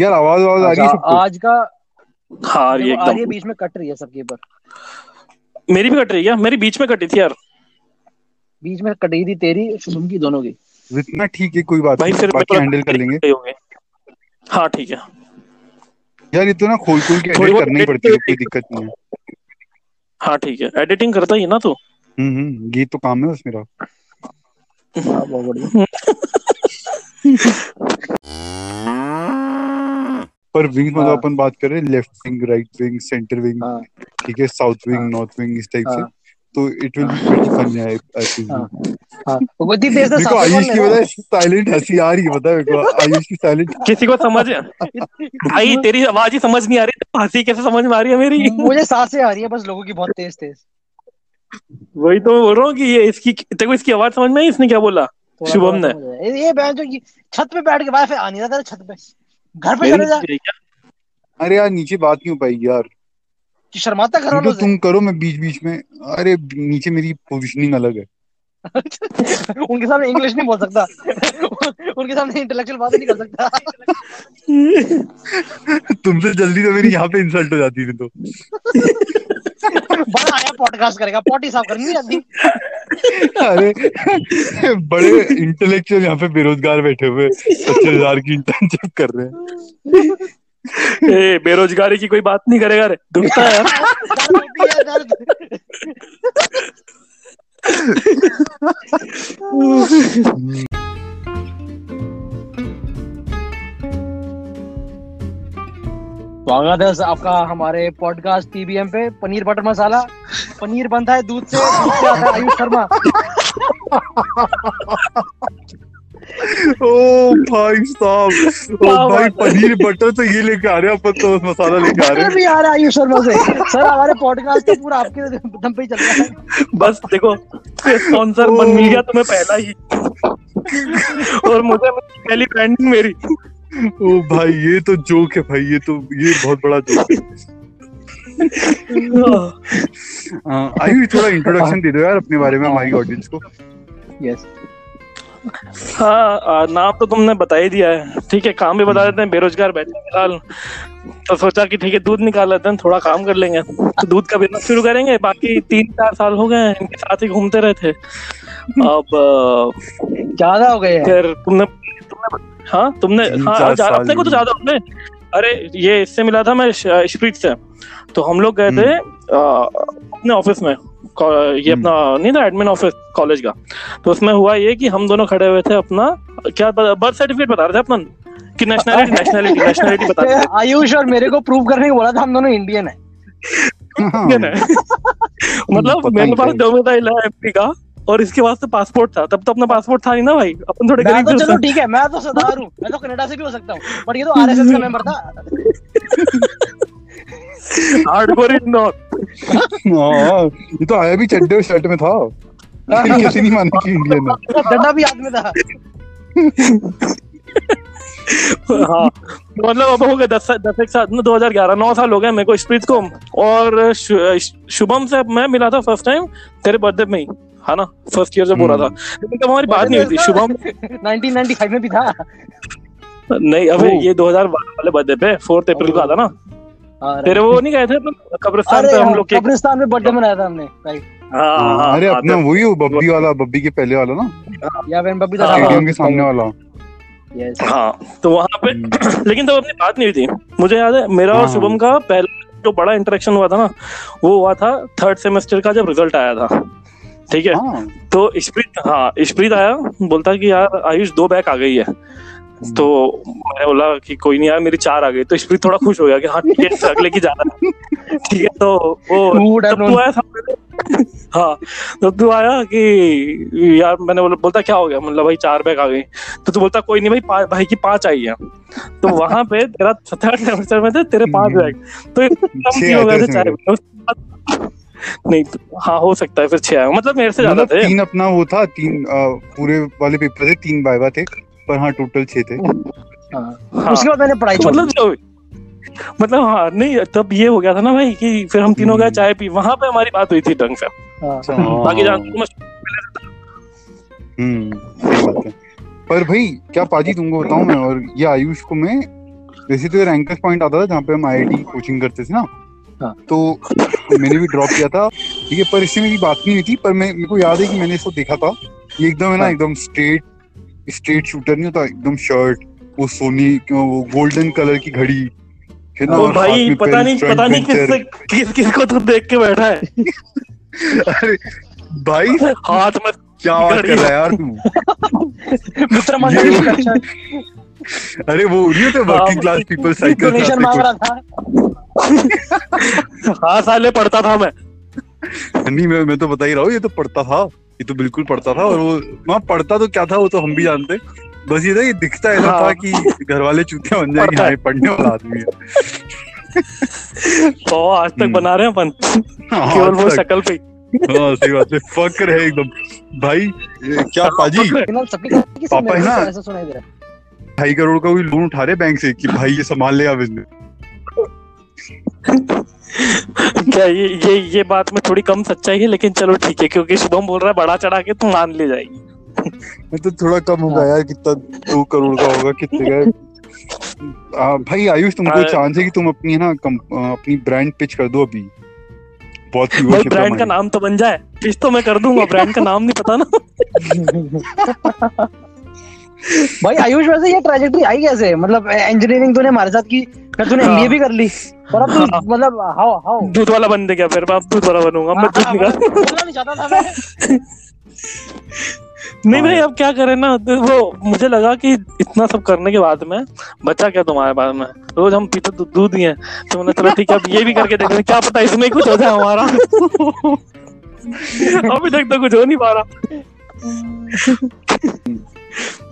यार आवाज आवाज आ रही है आज का। हाँ ये एकदम बीच में कट रही है सबके पर। मेरी भी कट रही है, मेरी बीच में कटी थी यार, बीच में कटी थी तेरी शुभम की, दोनों की। इतना ठीक है कोई बात नहीं, बाकी हैंडल कर लेंगे। हाँ ठीक है यार, इतना खोल-खोल के एडिट करनी पड़ती है, कोई दिक्कत नहीं है। हाँ ठीक है, एडिटिंग करता ही है ना तू। ये तो काम है बस मेरा। बहुत बढ़िया। पर विंग मतलब अपन बात कर रहे हैं left wing, right wing, centre wing, ठीक है, साउथ विंग, नॉर्थ विंग, इस टाइप से। तो it will be very funny I think. हां वो दी बेस द आयुष की वजह से साइलेंट हंसी आ रही है, पता है मेरे को। आयुष की साइलेंट किसी को समझ आई, तेरी आवाज ही समझ नहीं आ रही, हंसी कैसे समझ में आ रही है मेरी? मुझे सांसें आ रही है बस लोगों की बहुत तेज तेज। वही तो बोल रहा हूँ कि ये इसकी, तेरे को इसकी आवाज समझ में आई? इसने क्या बोला शुभम ने? ये बहन जो छत पे बैठ के बात आ नहीं रहा था, छत पे घर पे चले जा। अरे यार नीचे बात नहीं हो पाई यार, शर्माता घर वालों से। तुम करो, मैं बीच बीच में। अरे नीचे मेरी पोजीशनिंग अलग है। उनके सामने इंग्लिश नहीं बोल सकता। उनके सामने इंटेलेक्चुअल बातें नहीं कर सकता। तुमसे जल्दी तो मेरी यहाँ पे इंसल्ट हो जाती थी तो। बड़ा आया पॉडकास्ट करेगा, पॉटी साफ करनी नहीं आती। अरे बड़े इंटेलेक्चुअल यहाँ पे बेरोजगार बैठे हुए 50,000 की इंटर्नशिप कर रहे हैं। बेरोजगारी की कोई बात नहीं करेगा, दुखता है। स्वागत है आपका हमारे पॉडकास्ट टीबीएम पे। पनीर बटर मसाला, पनीर बनता है दूध से, दूध से आता है आयुष शर्मा। ओ भाई साहब, ओ भाई पनीर बटर तो ये लेके आ रहे हैं अपन, तो मसाला लेके आ रहे हैं भी आ रहा है आयुष शर्मा से। सर हमारे पॉडकास्ट तो पूरा आपके दम पे ही चल रहा है। बस देखो स्पॉन्सर बन मिल गया तुम्हें पहला ही, और मुझे पहली ब्रांडिंग मेरी। ओ भाई ये तो जोक है भाई, ये बहुत बड़ा जोक है। आयुष थोड़ा इंट्रोडक्शन दे दो यार अपने बारे में हमारी ऑडियंस को। यस हाँ, नाम तो तुमने बता ही दिया है, ठीक है। काम भी बता देते हैं, बेरोजगार बैठे फिलहाल, तो सोचा कि ठीक है दूध निकाल लेते हैं, थोड़ा काम कर लेंगे, तो दूध का बिजनेस शुरू करेंगे। बाकी 3-4 साल हो गए इनके साथ ही घूमते रहे थे। अब ज्यादा हो गए फिर तुमने को तो ज्यादा हो गए। अरे ये इससे मिला था मैं, स्प्रिट से। तो हम लोग गए थे अपने ऑफिस में, ये अपना नहीं था एडमिन ऑफिस कॉलेज का। तो उसमें हुआ ये कि हम दोनों खड़े हुए थे, अपना क्या बर्थ सर्टिफिकेट बता रहे थे अपना, कि नेशनैलिटी बता रहे थे। आयुष और मेरे को प्रूव करने को बोला था हम दोनों इंडियन है। मतलब मेरे पास डोमिसाइल है एमपी का, और इसके वास्ते पासपोर्ट था। तब तो अपना पासपोर्ट था नहीं ना भाई, अपन थोड़े गरीब थे। चलो ठीक है, मैं तो सदार हूँ, मैं तो कनाडा से भी हो सकता हूँ, बट ये तो आरएसएस का मेंबर था। Hardcore in not. ये तो आया भी चड्डे और शर्ट में था, किसी नहीं माना कि इंडियन है, चड्डा भी हाथ में था। हाँ मतलब अब हो गए 2011, 9 साल हो गए मेरे को स्प्रीत को। और शुभम से मैं मिला था फर्स्ट टाइम तेरे बर्थडे में ही, है ना, फर्स्ट ईयर जब हो रहा था, लेकिन तब हमारी बात नहीं हुई थी। शुभम 1995 में भी था नहीं, अबे ये 2012 वाले बर्थडे पे 4 अप्रैल को आता ना तेरे। वो नहीं गए थे अपन कब्रिस्तान पे, हम लोग कब्रिस्तान में बर्थडे मनाया था हमने। अरे अपना वही बब्बी वाला, बब्बी के पहले वाला ना, या फिर बब्बी का स्टेडियम के सामने वाला। यस हाँ, तो वहां पे लेकिन तब अपनी बात नहीं हुई थी। मुझे याद है मेरा और शुभम का पहला जो बड़ा इंटरेक्शन हुआ था ना, वो हुआ था 3rd सेमेस्टर का, जब रिजल्ट आया था, ठीक है। तो स्प्रीत आया, बोलता कि यार आयुष 2 बैक आ गई है। तो मैंने बोला कि कोई नहीं यार, मेरी 4 आ गई। तो स्प्रीत थोड़ा खुश हो गया कि हाँ ठीक है, अगले की ज्यादा ठीक है। तो वो तब तू आया सामने, हाँ तब तू आया कि यार, मैंने बोलता क्या हो गया, मतलब भाई 4 बैग आ गई। तो तू बोलता कोई नहीं भाई, भाई की 5 आई है। तो वहां पे तेरा 3rd सेमेस्टर में थे तेरे 5 बैग, तो कम हो गए थे 4 नहीं। हाँ हो सकता है फिर 6 आया, मतलब मेरे से ज्यादा थे। 3 अपना वो था, 3 पूरे वाले पेपर थे, 3 वाइवा थे, पर हाँ टोटल 6 थे। उसके बाद मैंने पढ़ाई छोड़ दी, मतलब हाँ नहीं, तब ये हो गया था ना भाई कि फिर हम तीनों गए चाय पी, वहां पे हमारी बात हुई थी ढंग से। बाकी जानते पर भाई क्या पाजी तुमको बताऊं मैं, और ये आयुष को मैं वैसे तो रैंकर्स पॉइंट आता था जहाँ पे हम आईआईटी कोचिंग करते थे ना, हाँ। तो मैंने भी ड्रॉप किया था, ठीक है, पर इससे मेरी बात नहीं हुई थी, पर मेरे को याद है कि मैंने इसको देखा था, ये एकदम है ना, एकदम स्ट्रेट शूटर नहीं होता, एकदम शर्ट, वो सोनी वो गोल्डन कलर की घड़ी, तो भाई पता नहीं किसको तू देख के बैठा है। अरे भाई हाथ मत, क्या बात कर रहा है यार तू मित्र मंडल। अरे वो उड़ियो तो working class people cycle donation मांग रहा था। हाँ साले पढ़ता था मैं, नहीं मैं तो बता ही रहा हूँ, ये तो पढ़ता था, ये तो बिल्कुल पढ़ता था। और वो वहाँ पढ़ता तो क्या था वो तो हम भी जानते, बस ये था कि दिखता ऐसा था कि घर वाले चूतिया बन जाएंगे, हाँ पढ़ने वाला आदमी है। तो आज तक बना रहे हैं अपन केवल वो शक्ल पे। हाँ सही बात है, फक्र है एकदम भाई। क्या पाजी पापा है ना 2.5 करोड़ का भी लोन उठा रहे बैंक से कि भाई ये संभाल लेगा बिजनेस। क्या ये बात में थोड़ी कम सच्चाई है, लेकिन चलो ठीक है, क्योंकि शुभम बोल रहा है बड़ा चढ़ा के तू मान ले जाएगी। मैं तो थोड़ा कम होगा यार, कितना 2 करोड़ का होगा, कितने का भाई। आयुष तुमको चांस है कि तुम अपनी ना अपनी ब्रांड पिच कर दो अभी, बहुत ही वो ब्रांड का नाम तो बन जाए, पिच तो मैं कर दूंगा, ब्रांड का नाम नहीं पता ना। भाई आयुष वैसे ये ट्रैजेक्टरी आई कैसे, मतलब इंजीनियरिंग तूने हमारे साथ की, फिर तूने एमबीए भी कर ली, पर अब तू मतलब हाउ दूध वाला बन दे क्या, फिर अब दूध वाला बनूंगा मैं, दूध नहीं चाहता था मैं। नहीं भाई अब क्या करे ना, वो मुझे लगा कि इतना सब करने के बाद में बचा क्या तुम्हारे पास में, रोज हम पीते दूध ही है, तो मैंने चलो ठीक है अब ये भी करके देखते, क्या पता इसमें कुछ हो जाए हमारा। अभी तक तो कुछ हो नहीं पा रहा,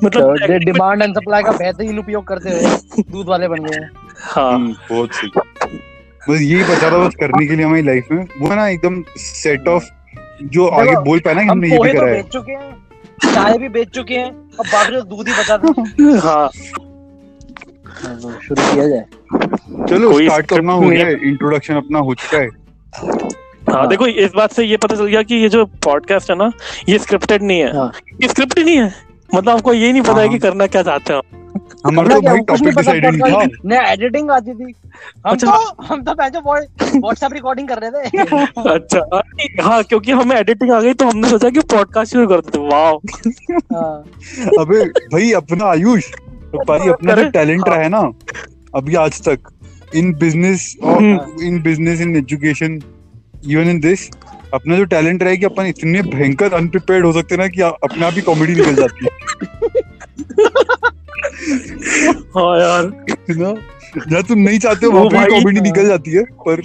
मतलब डिमांड एंड सप्लाई का बेहतरीन उपयोग करते हुए दूध वाले बन गए हैं। हाँ बहुत सही, बस यही बचा था बस करने के लिए हमारी लाइफ में, वो ना एकदम सेट ऑफ जो आगे बोल पाए ना कि हमने ये भी करा है, बेच चुके हैं, चाय भी बेच चुके हैं, अब बाकी तो दूध ही बचा था। हाँ शुरू किया जाए, चलो स्टार्ट करना हो गया, इंट्रोडक्शन अपना हो चुका है। हाँ देखो इस बात से ये पता चल गया कि ये जो पॉडकास्ट है ना ये स्क्रिप्टेड नहीं है, ये स्क्रिप्ट नहीं है, मतलब आपको ये नहीं पता है कि करना क्या चाहते हो। हमारा तो भाई टॉपिक डिसाइडेड नहीं था, ना एडिटिंग आती थी, हम तो पहले व्हाट्सएप रिकॉर्डिंग कर रहे थे। अच्छा हाँ, क्योंकि हमें एडिटिंग आ गई तो हमने सोचा कि पॉडकास्ट शुरू करते थे। वाओ अबे भाई अपना आयुष भाई अपना जो टैलेंट रहा है ना अभी आज तक in business in education even in this, अपना जो टैलेंट रहा है कि अपन इतने भयंकर अनप्रिपेयर्ड हो सकते हैं ना कि अपने आप ही कॉमेडी निकल जाती है। हाँ यार ना जहाँ तुम नहीं चाहते हो वहाँ पे कॉमेडी निकल जाती है, पर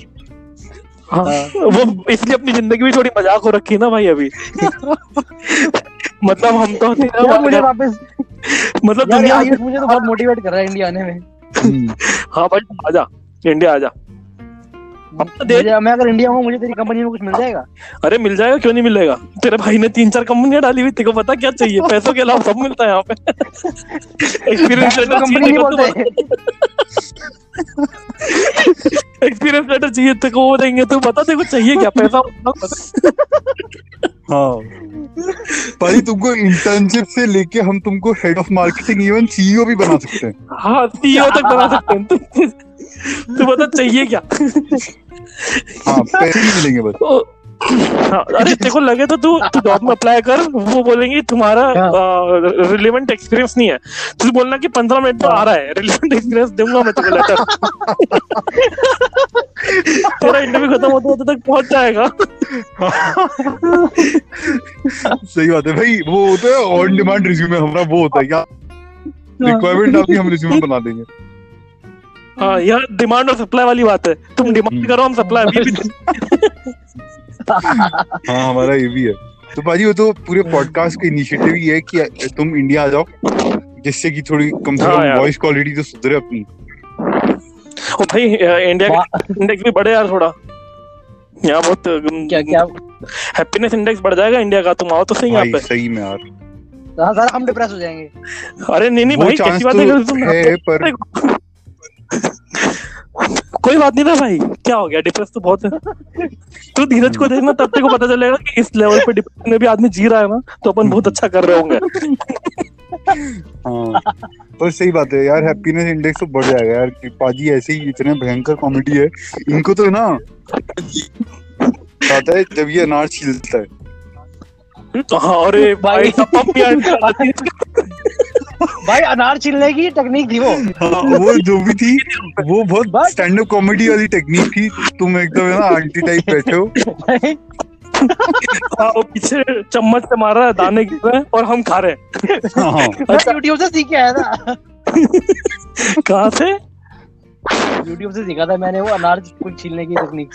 हाँ वो इसलिए अपनी जिंदगी भी थोड़ी मजाक हो रखी है ना भाई अभी। मतलब हम तो मुझे वापस मतलब दुनिया मुझे तो बहुत मोटिवेट कर रहा है इंडिया आने में। हाँ भाई आजा इंडिया आजा, मैं अगर इंडिया हूँ मुझे तेरी कंपनी में कुछ मिल जाएगा। अरे मिल जाएगा, क्यों नहीं मिलेगा, तेरे भाई ने 3-4 कंपनियां डाली हुई, तेरे को पता क्या चाहिए, पैसों के अलावा सब मिलता है यहाँ पे। एक्सपीरियंस लेटर चाहिए तेरे को, वो देंगे, तू बता तेरे को चाहिए क्या, पैसा। हाँ भाई तुमको इंटर्नशिप से लेके हम तुमको head of marketing even CEO भी बना सकते हैं। हाँ सीईओ तक बना सकते हैं, तू बता चाहिए क्या। हाँ पैसे ही मिलेंगे बस। हाँ अरे देखो लगे तो तू जॉब में अप्लाई कर, वो बोलेंगे तुम्हारा रिलेवेंट एक्सपीरियंस नहीं है, तू बोलना कि 15 मिनट में आ रहा है, रिलेवेंट एक्सपीरियंस दूंगा मैं तुझे लेटर, तेरा इंटरव्यू खत्म होते तक पहुंच जाएगा। सही बात है भाई, वो होता है ऑन डिमांड रिज्यूमे हमारा, वो होता है क्या रिक्वायरमेंट आपकी, हम रिज्यूमे बना देंगे। हाँ यार डिमांड और सप्लाई वाली बात है, तुम डिमांड करो हम सप्लाई भी। हाँ हमारा ये भी है। तो भाजी वो तो पूरे पॉडकास्ट का इनिशिएटिव ही है कि तुम इंडिया आ जाओ, जिससे कि थोड़ी कम से कम वॉइस क्वालिटी तो सुधरे अपनी। ओ भाई इंडिया का इंडेक्स भी बढ़े यार थोड़ा, यहाँ बहुत क्या हैप्पीनेस इंडेक्स बढ़ जाएगा इंडिया का, तुम आओ तो सही यहाँ पे। सही में यार हम डिप्रेस हो जाएंगे। अरे नहीं भाई कैसी बात है, कोई बात नहीं ना भाई, क्या हो गया, डिप्रेस तो बहुत है। तो धीरज को देखना, तब तक पता चलेगा कि इस लेवल पे डिप्रेशन में भी आदमी जी रहा है ना, तो अपन बहुत अच्छा कर रहे होंगे। पर सही बात है यार, हैप्पीनेस इंडेक्स तो बढ़ जाएगा यार कि पाजी ऐसे ही इतने भयंकर कॉमेडी है इनको तो है ना, पता है जब ये अनार छीलता है अरे भाई भाई अनार छिलने की टेक्निक थी वो जो भी थी वो बहुत स्टैंड अप कॉमेडी वाली टेक्निक थी। तुम एकदम है ना आंटी टाइप बैठे हो वो पीछे चम्मच से मार रहा है, दाने गिर रहे हैं और हम खा रहे हैं। YouTube से सीख के आया था। कहाँ से? YouTube से सीखा था मैंने वो अनार कुछ छीलने की तकनीक।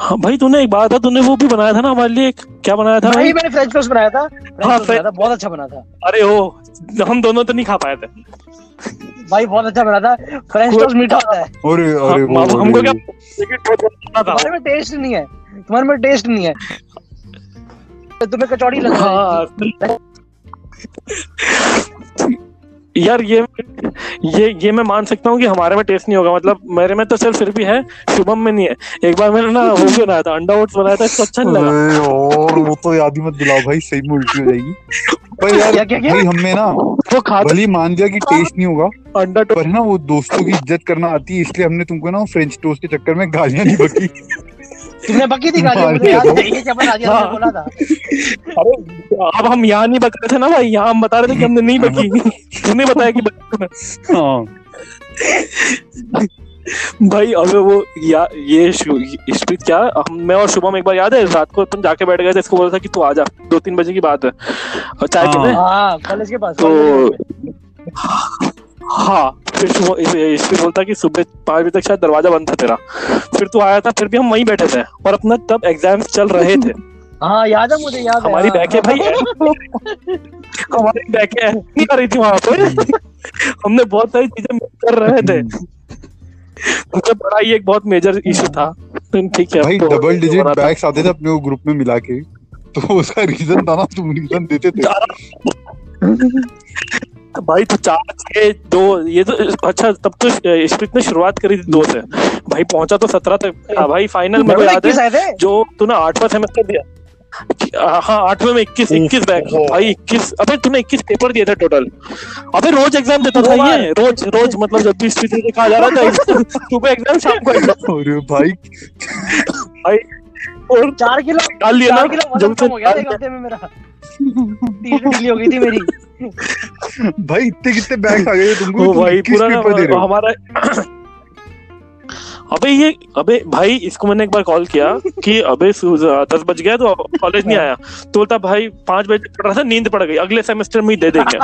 हाँ भाई तूने एक बार था, तूने वो भी बनाया था ना हमारे लिए, क्या बनाया था? भाई मैंने फ्रेंच टोस बनाया था। हाँ बहुत अच्छा बना था। अरे हो हम दोनों तो नहीं खा पाए थे भाई, बहुत अच्छा बना था। फ्रेंच टोस्ट मीठा होता है। हमको क्या था, टेस्ट नहीं है तुम्हारे में, टेस्ट नहीं है तुम्हें कचौड़ी लग यार। ये मैं मान सकता हूँ कि हमारे में टेस्ट नहीं होगा, मतलब मेरे में तो चल फिर भी है, शुभम में नहीं है। एक बार मैंने ना वो भी बनाया था, अंडा ओट्स बनाया था, इसको अच्छा नहीं लगा। और वो तो याद ही मत दिलाओ भाई, सही में उल्टी हो जाएगी। पर यार भाई हमने ना वो खा भले मान दिया कि टेस्ट नहीं होगा अंडा, पर ना वो दोस्तों की इज्जत करना आती है इसलिए हमने तुमको ना फ्रेंच टोस्ट के चक्कर में गालियां नहीं बकी। तुमने बकी थी गाली, ये चपल आ गया मैंने बोला था। अरे अब हम यहाँ नहीं बक रहे थे ना भाई, यहाँ हम बता रहे थे कि हमने नहीं बकी। तुमने बताया कि भाई अबे वो ये स्पीड क्या, मैं और शुभम एक बार याद है रात को तुम जाके बैठ गए थे, इसको बोला था कि तू आ जा 2-3 बजे की बात है और चाय पीने कॉलेज के पास तो। हाँ फिर इसलिए बोलता कि सुबह 5 बजे तक शायद दरवाजा बंद था तेरा, फिर तू आया था, फिर भी हम वहीं बैठे थे और अपना तब एग्जाम चल रहे थे। हाँ याद है मुझे, याद है हमारी बैकें भाई हमारी बैकें नहीं आ रही थी वहां पे। हमने बहुत सारी चीजें कर रहे थे, मुझे पढ़ाई एक बहुत मेजर इशू था। ठीक है भाई, डबल डिजिट बैक्स आते थे अपने ग्रुप में मिला के, तो उसका रीजन था ना, तुम रीजन देते थे भाई। तो 4-6-2 ये तो अच्छा, तब तो स्प्रिट ने शुरुआत करी थी 2 से भाई, पहुंचा तो 17 तक भाई। फाइनल में याद है जो तूने 8वां सेमेस्टर दिया, हाँ 8वें में 21 बैक भाई 21। अबे तूने 21 पेपर दिए थे टोटल। अबे रोज एग्जाम देता था ये, रोज मतलब जब भी स्प्रिट ने कहा जा रहा था सुबह एग्जाम शाम को एग्जाम भाई भाई। और 4 किलो डाल दिया ना, जब से हो गया एक हफ्ते में मेरा हो गई थी मेरी भाई। इतने कितने बैग आ गए तुमको भाई, पूरा हमारा। अबे भाई इसको मैंने एक बार कॉल किया कि अबे 10 बज गया तो कॉलेज नहीं आया, तो बोलता भाई 5 बजे पढ़ रहा था, नींद पड़ गई, अगले सेमेस्टर में ही दे देंगे।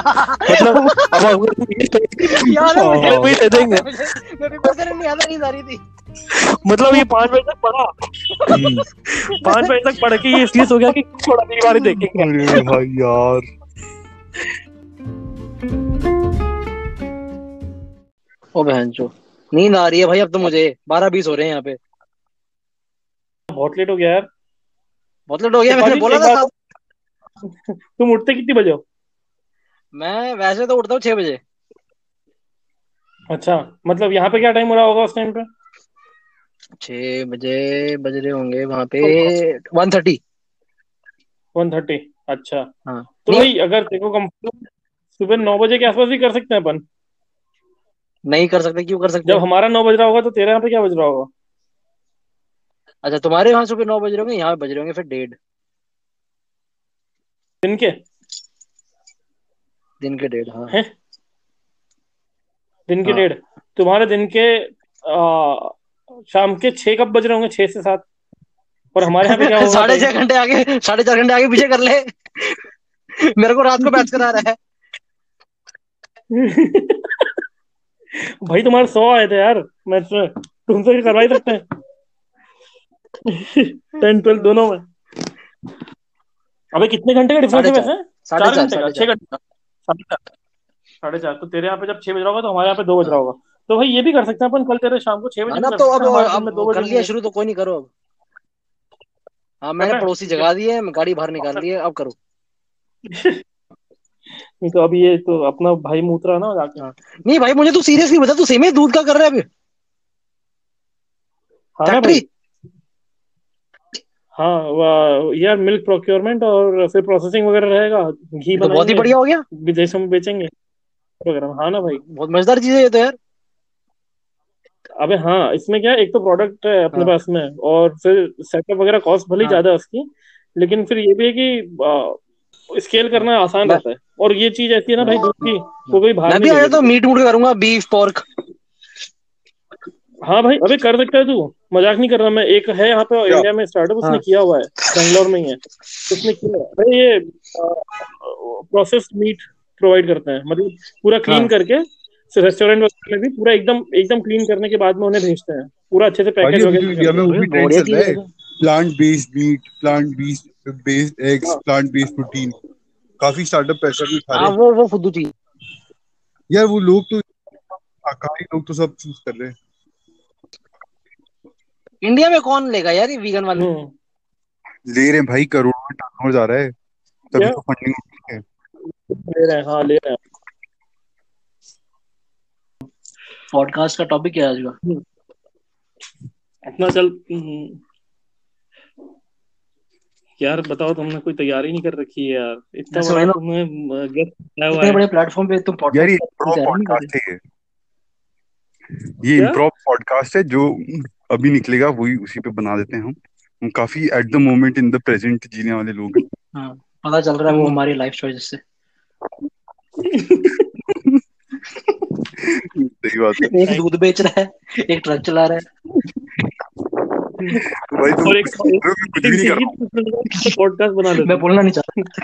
मतलब मतलब ये 5 बजे तक पढ़ा, 5 बजे तक पढ़ के ये सीरियस हो गया कि थोड़ा मेरी बारी देखेंगे भाई यार। ओ बहनचोद नींद आ रही है भाई अब तो मुझे, 12:20 हो रहे हैं यहाँ पे। बहुत लेट हो गया यार, बहुत लेट हो गया। मैंने बोला था तुम उठते कितने बजे हो? मैं वैसे तो उठता हूँ 6 बजे। अच्छा मतलब यहाँ पे क्या टाइम हो रहा होगा उस टाइम पे? 6 बजे बज रहे होंगे वहाँ पे, 1:30। अच्छा हाँ। तो भाई अगर देखो कम सुबह 9 बजे के आसपास भी कर सकते हैं अपन। नहीं कर सकते? क्यों कर सकते? जब हमारा 9 बज रहा होगा तो तेरे यहाँ पे क्या बज रहा होगा? अच्छा तुम्हारे वहां सुबह 9 बज रहे होंगे, यहाँ बज रहे होंगे फिर 1:30 दिन के 1:30। हाँ है? दिन के 1:30 तुम्हारे दिन के शाम के 6 कब बज रहे होंगे? 6 से 7। और हमारे यहाँ पे क्या होगा? 6.5 घंटे आगे, 4.5 घंटे आगे पीछे कर ले। मेरे को रात को बैठ करा रहा है भाई। तुम्हारे 100 आए थे यार मैथ्स में, तुमसे करवा ही सकते हैं 10-12 दोनों में। अबे कितने घंटे का डिफरेंस है वैसे? 4.5 घंटे का, 6 घंटे का 4.5। तो तेरे यहाँ पे जब 6 बज रहा होगा तो हमारे यहाँ पे 2 बज रहा होगा, तो भाई ये भी कर सकते हैं अपन। कल तेरे शाम को 6 बजे तो अब 2 बजे कर लिया शुरू, तो कोई नहीं करो अब। हाँ मैंने पड़ोसी जगा दी है, गाड़ी बाहर निकाल दी है, अब करो। नहीं तो अब ये तो अपना भाई मूत्रा ना जाके। नहीं भाई मुझे तू सीरियसली बता, तू सेम ही दूध का कर रहा है अभी? हाँ यार मिल्क प्रोक्योरमेंट और फिर प्रोसेसिंग वगैरह रहेगा, घी तो बहुत ही बढ़िया हो गया, विदेशों में बेचेंगे। प्रोग्राम। हाँ ना भाई, बहुत मजेदार चीज है ये तो यार। अबे हाँ, इसमें क्या है, एक तो प्रोडक्ट है अपने हाँ पास में, और फिर सेटअप वगैरह कॉस्ट भले ही हाँ ज्यादा है उसकी, लेकिन फिर ये भी है कि स्केल करना आसान बस। रहता है। और ये चीज ऐसी है ना भाई, दूसरी को कोई बाहर मैं भी नहीं आ जाता हूँ, भेजेगा। मीट मूट करूंगा, बीफ पोर्क। हाँ भाई, अबे कर सकता है तू, मजाक नहीं कर रहा मैं। एक है यहाँ पे क्या? इंडिया में स्टार्टअप, उसने हाँ किया हुआ है, बेंगलोर में ही है, उसने किया है। अरे ये प्रोसेस्ड मीट प्रोवाइड करते हैं, मतलब पूरा क्लीन हाँ करके रेस्टोरेंट वगैरह में भी पूरा एकदम एकदम क्लीन करने के बाद में उन्हें भेजते हैं, पूरा अच्छे से पैकेज वगैरह। Plant based meat, plant based eggs, plant based protein, काफी स्टार्टअप पैसा भी खा रहे हैं। वो फुद्दू चीज यार, वो लोग तो शाकाहारी लोग तो सब चूज कर रहे हैं। इंडिया में कौन लेगा यार ये वीगन वाले? ले रहे हैं भाई, करोड़ों में टर्नओवर जा रहा है, तभी तो फंडिंग है। ले रहे हैं, हाँ ले रहे हैं। पॉडकास्ट का टॉपिक क्या है आज का अपना? चल यार बताओ, तुमने कोई तैयारी नहीं कर रखी है यार, इतना बड़ा तुमने गेस्ट हुआ है बड़े प्लेटफॉर्म पे, तुम पॉडकास्ट है ये, इम्प्रोप पॉडकास्ट है जो अभी निकलेगा, वही उसी पे बना देते हैं हम। काफी at the moment in the present जीने वाले लोग हैं। हाँ, पता चल रहा है वो हमारी लाइफ चॉइसेस से। सही बात है। एक दूध बेच रहा है, एक ट्रक चला रहा है भाई, तो और कुछ भी नहीं कर रहा, पॉडकास्ट बना ले। मैं बोलना नहीं चाहता।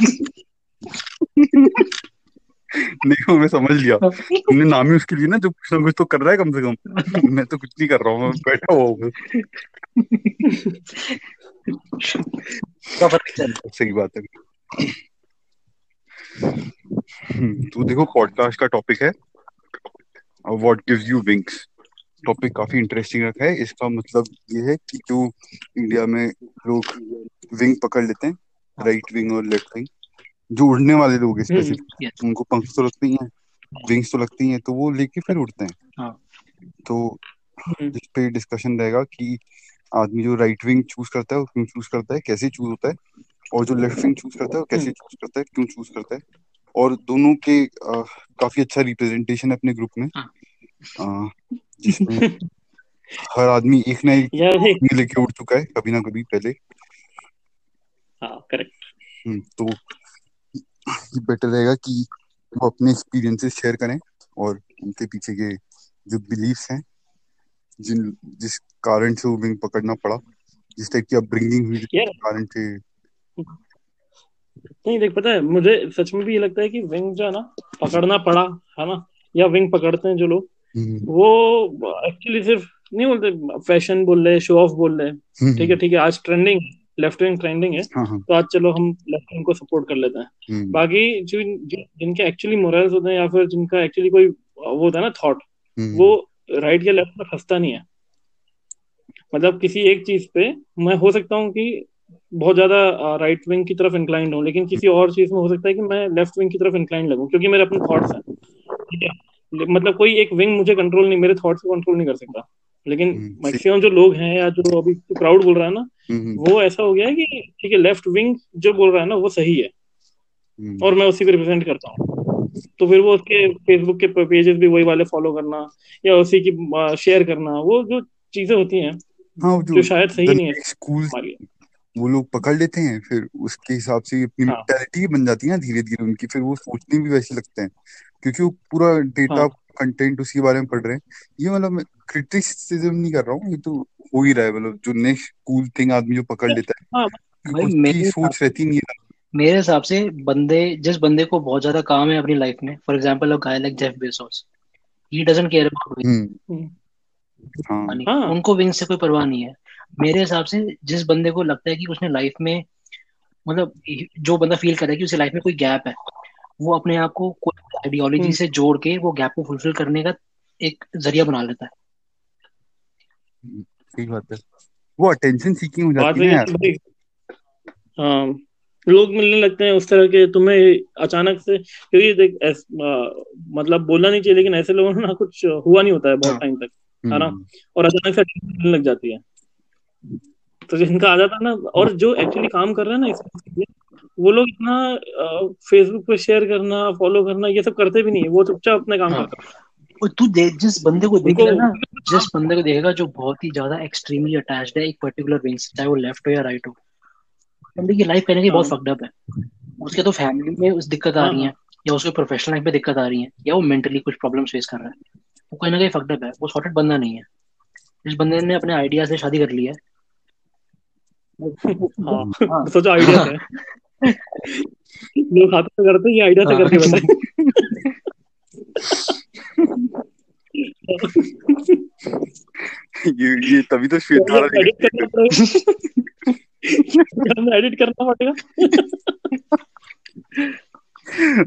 नहीं, मैं समझ लिया, तुमने नाम ही उसके लिए ना, जो कुछ ना कुछ तो कर रहा है कम से कम। मैं तो कुछ नहीं कर रहा हूँ, मैं बैठा हुआ हूँ। सही बात है। तो देखो, पॉडकास्ट का टॉपिक है what gives you wings. Topic काफी इंटरेस्टिंग रखा है। इसका मतलब ये है कि जो इंडिया में लोग विंग पकड़ लेते हैं, राइट विंग और लेफ्ट विंग, जो उड़ने वाले लोग हैं स्पेसिफिकली, उनको पंख तो लगती हैं, विंग्स तो लगती हैं, तो वो लेके फिर उड़ते हैं। हाँ। तो इस पे डिस्कशन रहेगा कि आदमी जो राइट विंग चूज करता है वो क्यों चूज करता है, कैसे चूज होता है, और जो लेफ्ट विंग चूज करता है वो कैसे चूज करता है, क्यों चूज करता है। और दोनों के काफी अच्छा रिप्रेजेंटेशन है अपने ग्रुप में, जिसमें हर आदमी एक ना एक लेके उड़ चुका है कभी ना कभी पहले। तो बेटर रहेगा कि वो अपने एक्सपीरियंसेस शेयर करें, और उनके पीछे के जो बिलीफ्स हैं, जिस कारण से वो विंग पकड़ना पड़ा, जिस टाइप की अपब्रिंगिंग हुई, कारण से। नहीं देख, पता है मुझे सच में भी ये लगता है कि विंग जो है ना पकड़ना पड़ा है ना, या विंग पकड़ते हैं जो लोग, वो एक्चुअली सिर्फ नहीं बोलते, फैशन बोल रहे, शो ऑफ बोल रहे, ठीक है ठीक है, आज ट्रेंडिंग लेफ्ट विंग ट्रेंडिंग है, तो आज चलो हम लेफ्ट विंग को सपोर्ट कर लेते हैं। बाकी जिनके एक्चुअली मोरल्स होते हैं, या फिर जिनका एक्चुअली कोई वो होता है ना थॉट, वो राइट या लेफ्ट में फंसता नहीं है। मतलब किसी एक चीज पे मैं हो सकता हूँ कि बहुत ज्यादा राइट विंग की तरफ इंक्लाइंड हूँ, लेकिन किसी और चीज में हो सकता है कि मैं लेफ्ट विंग की तरफ इंक्लाइंड लगूं, क्योंकि मेरे अपने थॉट्स हैं, ठीक है। मतलब कोई एक विंग मुझे कंट्रोल नहीं, मेरे थॉट्स को कंट्रोल नहीं कर सकता। लेकिन मैक्सिमम जो लोग हैं, या जो अभी क्राउड बोल रहा है ना, वो ऐसा हो गया है कि ठीक है, लेफ्ट विंग जो बोल रहा है ना वो सही है, और मैं उसी को रिप्रेजेंट करता हूँ, तो फिर वो उसके फेसबुक के पेजेस भी वही वाले फॉलो करना, या उसी की शेयर करना, वो जो चीजें होती हैं जो शायद सही नहीं है, स्कूल वो लोग पकड़ लेते हैं, फिर उसके हिसाब से अपनी मेंटालिटी बन जाती है धीरे धीरे उनकी, फिर वो सोचने भी वैसे लगते हैं, क्योंकि वो पूरा डेटा कंटेंट उसके बारे में पढ़ रहे हैं। ये मतलब क्रिटिसिज्म नहीं कर रहा हूँ, ये तो हो ही रहा है, मतलब जो नेक्स्ट कूल थिंग आदमी जो पकड़ लेता है, उसकी सोच रहती नहीं है। मेरे हिसाब से बंदे, जिस बंदे को बहुत ज्यादा काम है अपनी लाइफ में, for example a guy like Jeff Bezos, he doesn't care about, उनको विंग से कोई परवाह नहीं है। मेरे हिसाब से जिस बंदे को लगता है कि उसने लाइफ में, मतलब जो बंदा फील कर रहा है कि उसकी लाइफ में कोई गैप है, वो अपने आप को कोई आइडियोलॉजी से जोड़ के वो गैप को फुलफिल करने का एक जरिया बना लेता है। ठीक बात है, वो अटेंशन सीकिंग हो जाती है यार, लोग मिलने लगते हैं उस तरह के, तुम्हें अचानक से, क्योंकि देख मतलब बोलना नहीं चाहिए, लेकिन ऐसे लोगों ना कुछ हुआ नहीं होता है बहुत टाइम तक, है ना, और अचानक से अटेंशन मिलने लग जाती है, तो जिनका आ जाता है ना, और जो एक्चुअली काम कर रहा है ना, वो लोग इतना फेसबुक पे शेयर करना, फॉलो करना, ये सब करते भी नहीं है, वो चुपचाप अपना काम करता है। तू जिस बंदे को देखेगा ना, जिस बंदे को देखेगा जो बहुत ही ज्यादा एक्सट्रीमली अटैच्ड है एक पर्टिकुलर विंग से, चाहे वो लेफ्ट हो या राइट हो, बंदे की लाइफ कहने की बहुत फक्ड अप है। उसके तो फैमिली में उस दिक्कत आ रही है, या उसके प्रोफेशनल लाइफ में दिक्कत आ रही है, या वो मेंटली कुछ प्रॉब्लम्स फेस कर रहा है, वो कहीं ना कहीं फक्ड अप है, वो सॉर्टेड बंदा नहीं है। जिस बंदे ने अपने आइडिया से शादी कर ली है, सोचो आइडिया है, लोग हाथ से करते हैं, ये आइडिया से करते ये तभी तो एडिट करना पड़ेगा।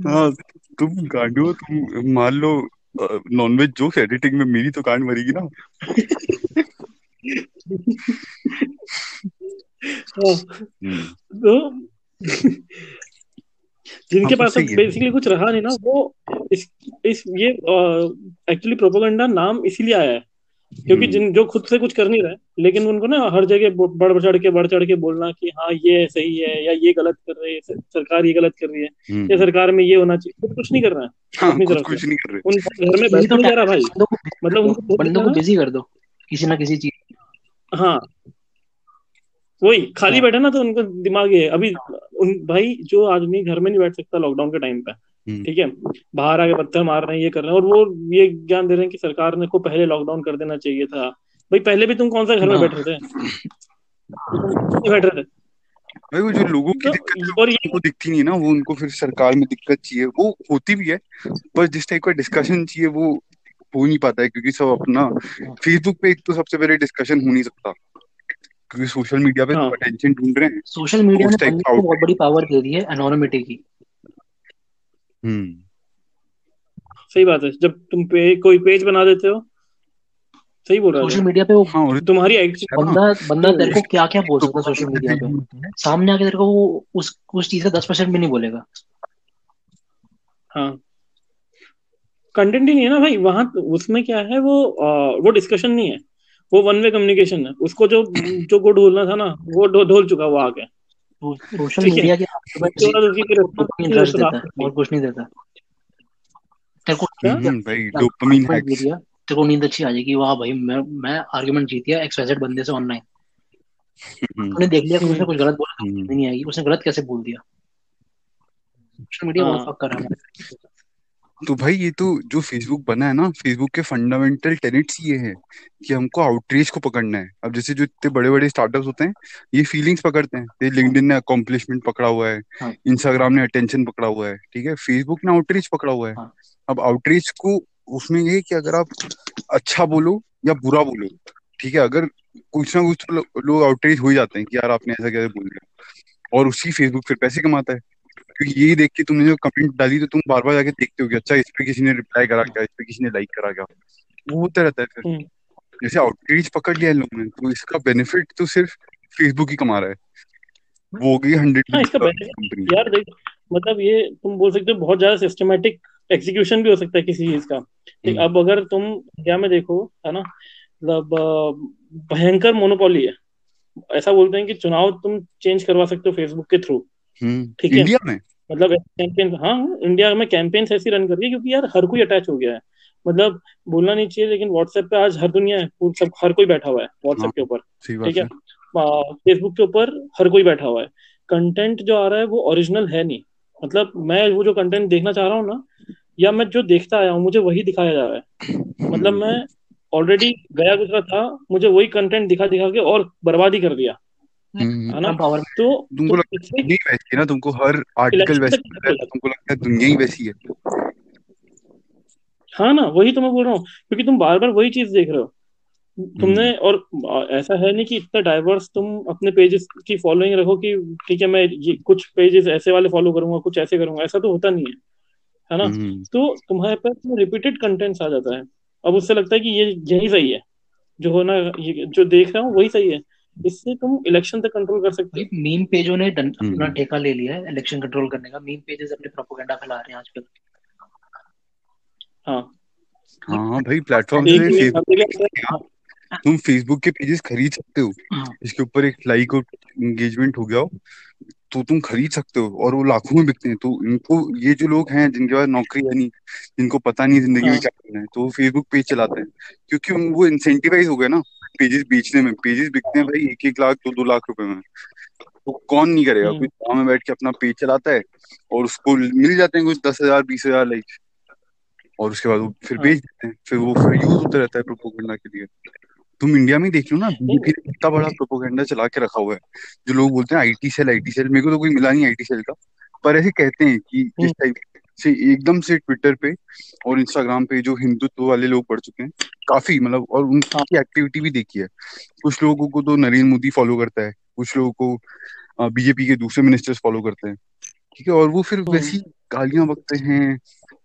हाँ, तुम गांडू, तुम मान लो नॉनवेज जोक्स एडिटिंग में मेरी तो कांड मरेगी ना। तो जिनके पास बेसिकली कुछ रहा नहीं ना, वो इस ये एक्चुअली प्रोपेगेंडा नाम इसीलिए आया है क्योंकि जो खुद से कुछ कर नहीं रहा, लेकिन उनको ना हर जगह बढ़ चढ़ के बोलना कि हाँ ये सही है, या ये गलत कर रही है सरकार, ये गलत कर रही है, या सरकार में ये होना चाहिए, कुछ नहीं कर रहा है। हाँ, कुछ नहीं कर रहे, उनको घर में बैठ नहीं जा रहा भाई, मतलब उनको बंदों को बिजी कर दो किसी ना किसी चीज। हाँ, वही खाली बैठा ना, तो उनका दिमाग ये अभी भाई जो आदमी घर में नहीं बैठ सकता लॉकडाउन के टाइम पे, ठीक है, बाहर आके पत्थर मार रहे हैं, ये कर रहे हैं, और वो ये ज्ञान दे रहे हैं कि सरकार ने को पहले लॉकडाउन कर देना चाहिए था। भाई पहले भी तुम कौन सा घर में बैठ रहे थे, बैठ रहे थे भाई। वो जो लोगों की दिक्कत और ये दिखती नहीं ना, वो उनको फिर सरकार में दिक्कत चाहिए, वो होती भी है, पर जिस टाइप का डिस्कशन चाहिए वो हो नहीं पाता है, क्योंकि सब अपना फेसबुक पे एक तो सबसे पहले डिस्कशन हो नहीं सकता, क्योंकि सोशल मीडिया पे अटेंशन ढूंढ रहे हैं। सोशल मीडिया ने उनको बहुत बड़ी पावर दे दी है एनोनिमिटी की। सही बात है, जब तुम कोई पेज बना देते हो, सही बोल रहा है, सोशल मीडिया पे वो तुम्हारी बंदा तेरे को क्या बोल सकता है सोशल मीडिया पे, सामने आके तेरे को वो उस चीज का 10% भी नहीं बोलेगा। हाँ, कंटेंट ही नहीं है ना भाई वहां, उसमें क्या है वो डिस्कशन नहीं है, वो वन वे कम्युनिकेशन है। उसको जो को ढोलना था ना वो ढोल चुका, वो आगे सोशल मीडिया के और कुछ नहीं देता। भाई डोपामिन हैक्स, तेरे को नींद अच्छी आ जाएगी, वाह भाई मैं आर्गुमेंट जीत गया XYZ बंदे से ऑनलाइन, तूने देख लिया उसने कुछ गलत बोला, नींद नहीं आएगी, उसने गलत कैसे बोल दिया। सोशल मीडिया बहुत फक कर रहा है। तो भाई ये तो जो फेसबुक बना है ना, फेसबुक के फंडामेंटल टेनेट्स ये है कि हमको आउटरीच को पकड़ना है। अब जैसे जो इतने बड़े बड़े स्टार्टअप्स होते हैं ये फीलिंग्स पकड़ते हैं, लिंक्डइन ने अकॉम्प्लिशमेंट पकड़ा हुआ है, इंस्टाग्राम ने अटेंशन पकड़ा हुआ है, ठीक है, फेसबुक ने आउटरीच पकड़ा हुआ है। अब आउटरीच को उसमें ये कि अगर आप अच्छा बोलो या बुरा बोलो, ठीक है, अगर कुछ ना कुछ तो लोग आउटरीच हो ही जाते हैं कि यार आपने ऐसा कैसे बोल दिया, और उसी फेसबुक फिर पैसे कमाता है, क्योंकि यही देख के तुमने जो कमेंट डाली तो तुम बार बार जाके देखते हो कि अच्छा इस पे किसी ने रिप्लाई करा क्या, इस पे किसी ने लाइक करा क्या, वो होता रहता है। फिर जैसे आउटरीच पकड़ लिया है लोगों ने, तो इसका बेनिफिट तो सिर्फ फेसबुक ही कमा रहा है, वो हो गई 100 कंपनी। यार देख, मतलब ये तुम बोल सकते हो बहुत ज्यादा सिस्टमेटिक एग्जीक्यूशन भी हो सकता है किसी चीज का। अब अगर तुम इंडिया में देखो है ना, मतलब भयंकर मोनोपोली है, ऐसा बोलते हैं कि चुनाव तुम चेंज करवा सकते हो फेसबुक के थ्रू, ठीक है, इंडिया में मतलब कैंपेन। हाँ, इंडिया में कैंपेन्स ऐसी रन करके, क्योंकि यार हर कोई अटैच हो गया है, मतलब बोलना नहीं चाहिए लेकिन व्हाट्सएप पे आज हर दुनिया है, सब हर कोई बैठा हुआ है व्हाट्सएप के ऊपर, ठीक है, फेसबुक के ऊपर हर कोई बैठा हुआ है। कंटेंट जो आ रहा है वो ओरिजिनल है नहीं, मतलब मैं वो जो कंटेंट देखना चाह रहा हूँ ना, या मैं जो देखता आया हूँ मुझे वही दिखाया जा रहा है, मतलब मैं ऑलरेडी गया गुजरा था, मुझे वही कंटेंट दिखा के और बर्बादी कर दिया है ना। तो तुमको लगता है वैसी ना, तुमको हर आर्टिकल वैसी है, तुमको लगता है दुनिया ही वैसी है। हाँ ना, वही तो मैं बोल रहा हूँ, क्योंकि तुम बार बार वही चीज देख रहे हो तुमने, और ऐसा है नहीं कि इतना डाइवर्स तुम अपने पेजेस की फॉलोइंग रखो कि ठीक है मैं ये कुछ पेजेस ऐसे वाले फॉलो करूंगा, कुछ ऐसे करूंगा, ऐसा तो होता नहीं है ना। तो तुम्हारे पास रिपीटेड कंटेंट्स आ जाता है, अब उससे लगता है कि ये यही सही है, जो होना जो देख रहा हूँ वही सही है, इससे तुम इलेक्शन तक कंट्रोल कर सकते हो। मीम पेजों ने अपना ठेका ले लिया है इलेक्शन कंट्रोल करने का, मीम पेजेस अपने प्रोपेगेंडा फैला रहे हैं आजकल। हाँ भाई, प्लेटफॉर्म तुम फेसबुक के पेजेस खरीद सकते हो, इसके ऊपर एक लाइक और एंगेजमेंट हो गया हो तो तुम खरीद सकते हो और वो लाखों में बिकते हैं। तो इनको, ये जो लोग हैं जिनके पास नौकरी है नहीं, जिनको पता नहीं जिंदगी में हाँ क्या करना है, तो वो फेसबुक पेज चलाते हैं क्योंकि वो इंसेंटिवाइज हो गए ना पेजेस बेचने में। पेजेस बिकते हैं भाई 1-1 लाख, 2-2 लाख रुपए में, तो कौन नहीं करेगा। कोई हम्म गाँव में बैठ के अपना पेज चलाता है और उसको मिल जाते हैं कुछ 10,000, 20,000 लाइक, और उसके बाद वो फिर बेच हाँ देते हैं, फिर वो फिर यूज होता रहता है प्रोपोगंडा के लिए। तुम इंडिया में ही देख लो ना, बीजेपी नहीं, ने कितना बड़ा प्रोपोगंडा चला के रखा हुआ है। जो लोग बोलते हैं आईटी सेल, आईटी सेल, मेरे को तो कोई मिला नहीं आईटी सेल का, पर ऐसे कहते हैं कि जिस हम्म टाइप से एकदम से ट्विटर पे और इंस्टाग्राम पे जो हिंदुत्व वाले लोग बढ़ चुके हैं काफी, मतलब, और हाँ उनकी एक्टिविटी भी देखी है। कुछ लोगों को तो नरेंद्र मोदी फॉलो करता है, कुछ लोगों को बीजेपी के दूसरे मिनिस्टर्स फॉलो करते हैं, ठीक है, और वो फिर हम्म वैसी गालियां बकते हैं,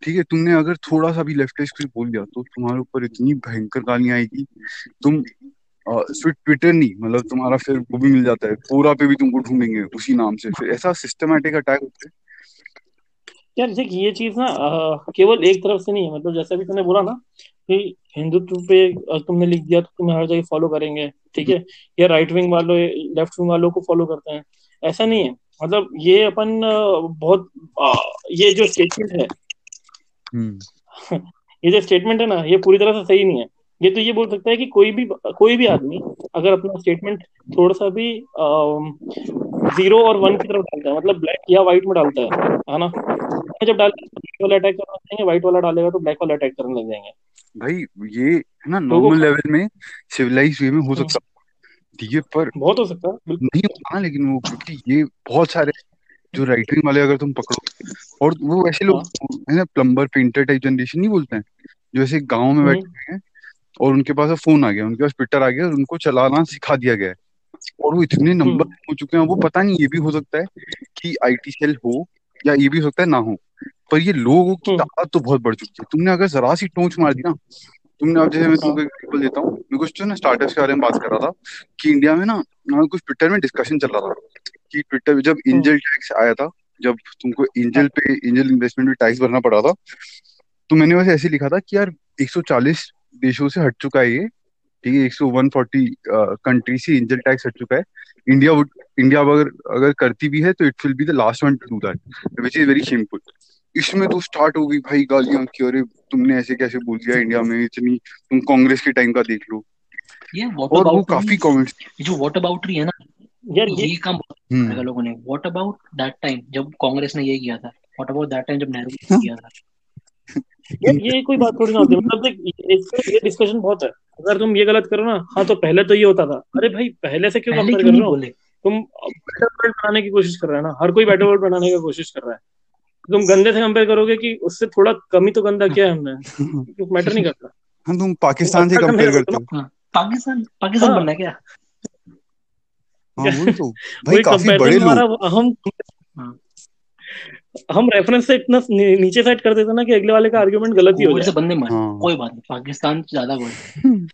ठीक है। तुमने अगर थोड़ा सा भी लेफ्टिस्ट कुछ बोल दिया तो तुम्हारे ऊपर इतनी भयंकर गालियां आएगी। तुम सिर्फ ट्विटर नहीं, मतलब तुम्हारा फिर वो भी मिल जाता है, कोरा पे भी तुमको ढूंढेंगे उसी नाम से। फिर ऐसा सिस्टमेटिक अटैक होता है। यार देख, ये चीज ना केवल एक तरफ से नहीं है। मतलब जैसा भी तुमने बोला ना कि हिंदुत्व पे तुमने लिख दिया तो तुम्हें हर जगह फॉलो करेंगे, ठीक है, या राइट विंग वालों लेफ्ट विंग वालों को फॉलो करते हैं, ऐसा नहीं है। मतलब ये अपन बहुत ये जो स्टेटमेंट है हम्म ये जो स्टेटमेंट है ना, ये पूरी तरह से सही नहीं है। ये तो ये बोल सकता है कि कोई भी आदमी अगर अपना स्टेटमेंट थोड़ा सा भी 0 और 1 की तरफ डालता है, मतलब ब्लैक या व्हाइट में डालता है ना, जब डालेंगे तो ब्लैक वाला अटैक करने लगेंगे, व्हाइट वाला डालेगा तो ब्लैक वाला अटैक करने लग जाएंगे भाई ये है ना, लोगों नॉर्मल को। लेवल में सिविलाइज वे में हो हम्म, सकता है, ठीक है, पर बहुत हो सकता है, नहीं बिल्कुल। होता ना। लेकिन वो, क्योंकि ये बहुत सारे जो राइट विंग वाले अगर तुम पकड़ो, और वो ऐसे लोग हाँ है ना, प्लम्बर पेंटर टाइप जनरेशन नहीं बोलते हैं, जो ऐसे गाँव में हम्म, बैठे हैं और उनके पास फोन आ गया, उनके पास ट्विटर आ गया और उनको चलाना सिखा दिया गया है, और वो इतने नंबर हम्म, हो चुके हैं। वो पता नहीं, ये भी हो सकता है कि आईटी सेल हो, या ये भी हो सकता है ना हो, पर ये लोगों की हम्म, ताकत तो बहुत बढ़ चुकी है। तुमने अगर जरा सी टोंच मार दी ना, तुमने, अब जैसे मैं तुमको हाँ एग्जाम्पल देता हूँ, मैं कुछ ना स्टार्टअप्स के बारे में बात कर रहा था कि इंडिया में ना कुछ ट्विटर में डिस्कशन चल रहा था कि ट्विटर, जब हम्म, एंजल टैक्स आया था, जब तुमको हाँ एंजल इन्वेस्टमेंट में टैक्स भरना पड़ा था, तो मैंने बस ऐसे लिखा था कि यार 140 देशों से हट चुका है ये, ठीक है, 140 कंट्री से एंजल टैक्स हट चुका है। इंडिया अगर करती भी है तो it will be the last one to do that, which is very simple. इसमें तो स्टार्ट हो गई भाई गालियां कि अरे तुमने ऐसे कैसे बोल दिया इंडिया में, इतनी, तुम कांग्रेस के टाइम का देख लो, ये वॉट और वो अबाउट काफी कमेंट्स। ये जो वॉट अबाउटरी है ना, यार ये ये काम बहुत करेगा हम्म लोगों ने। वॉट अबाउट दैट टाइम जब कांग्रेस ने ये किया था, वॉट अबाउट दैट टाइम जब नेहरू ने ये किया था। यार ये कोई बात थोड़ी ना होती है। मतलब देख, इस पे ये डिस्कशन बहुत है। अगर तुम ये गलत करो ना, हाँ तो पहले तो ये होता था। अरे भाई पहले से क्यों पहले कंपेयर क्यों कर नहीं रहे हो? बोले? तुम बेटर वर्ल्ड बनाने की कोशिश कर रहे हो ना, हर कोई बेटर वर्ल्ड बनाने की कोशिश कर रहा है। तुम गंदे से कंपेयर करोगे कि उससे थोड़ा कम ही तो गंदा किया है हमने, मैटर नहीं करता। हम तुम तुम पाकिस्तान से अच्छा कंपेयर कंपेयर करते करते हो। हाँ, पाकिस्तान हो। पाकिस्तान बनना है हाँ क्या? हाँ वही तो भाई, वही काफी बड़े कंपैरिजन हमारा, लोग। हाँ, हम रेफरेंस से इतना नीचे सेट कर देते ना कि अगले वाले का आर्ग्यूमेंट गलत ही हो गोबर से जाए। बंदे मरे, हाँ कोई बात नहीं, पाकिस्तान से ज्यादा गोल।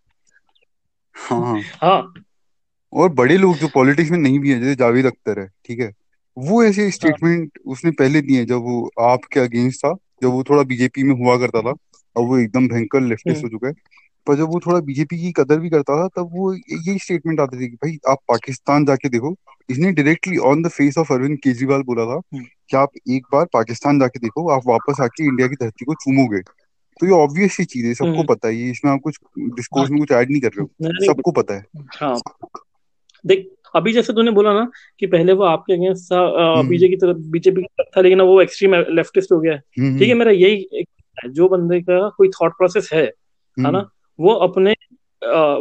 हाँ, हाँ और बड़े लोग जो पॉलिटिक्स में नहीं भी है, जैसे जावेद अख्तर है, ठीक है, वो ऐसे हाँ स्टेटमेंट उसने पहले दिए हैं, जब वो आप के अगेंस्ट था, जब वो थोड़ा बीजेपी में हुआ करता था। अब वो एकदम भयंकर लेफ्टिस्ट हम्म, हो चुका है, पर जब वो थोड़ा बीजेपी की कदर भी करता था, तब वो यही स्टेटमेंट आती थी कि भाई आप पाकिस्तान जाके देखो। इसने directly on the face of Arvind Kejriwal बोला था हम्म, कि आप एक बार पाकिस्तान जाके देखो, आप वापस आके इंडिया की धरती को चूमोगे। तो ये ऑब्वियस सी चीज है, सबको हम्म, पता है ये, इसमें आप कुछ हाँ डिस्कोर्स में कुछ ऐड नहीं कर रहे हो, नहीं, सबको पता है। हाँ देख, अभी जैसे तूने बोला ना कि पहले वो आपके अगेंस्ट था, हम्म बीजेपी की तरफ था, लेकिन अब वो एक्सट्रीम लेफ्टिस्ट हो गया है, ठीक है। हम्म मेरा यही जो बंदे का कोई थॉट प्रोसेस है हम्म ना, वो अपने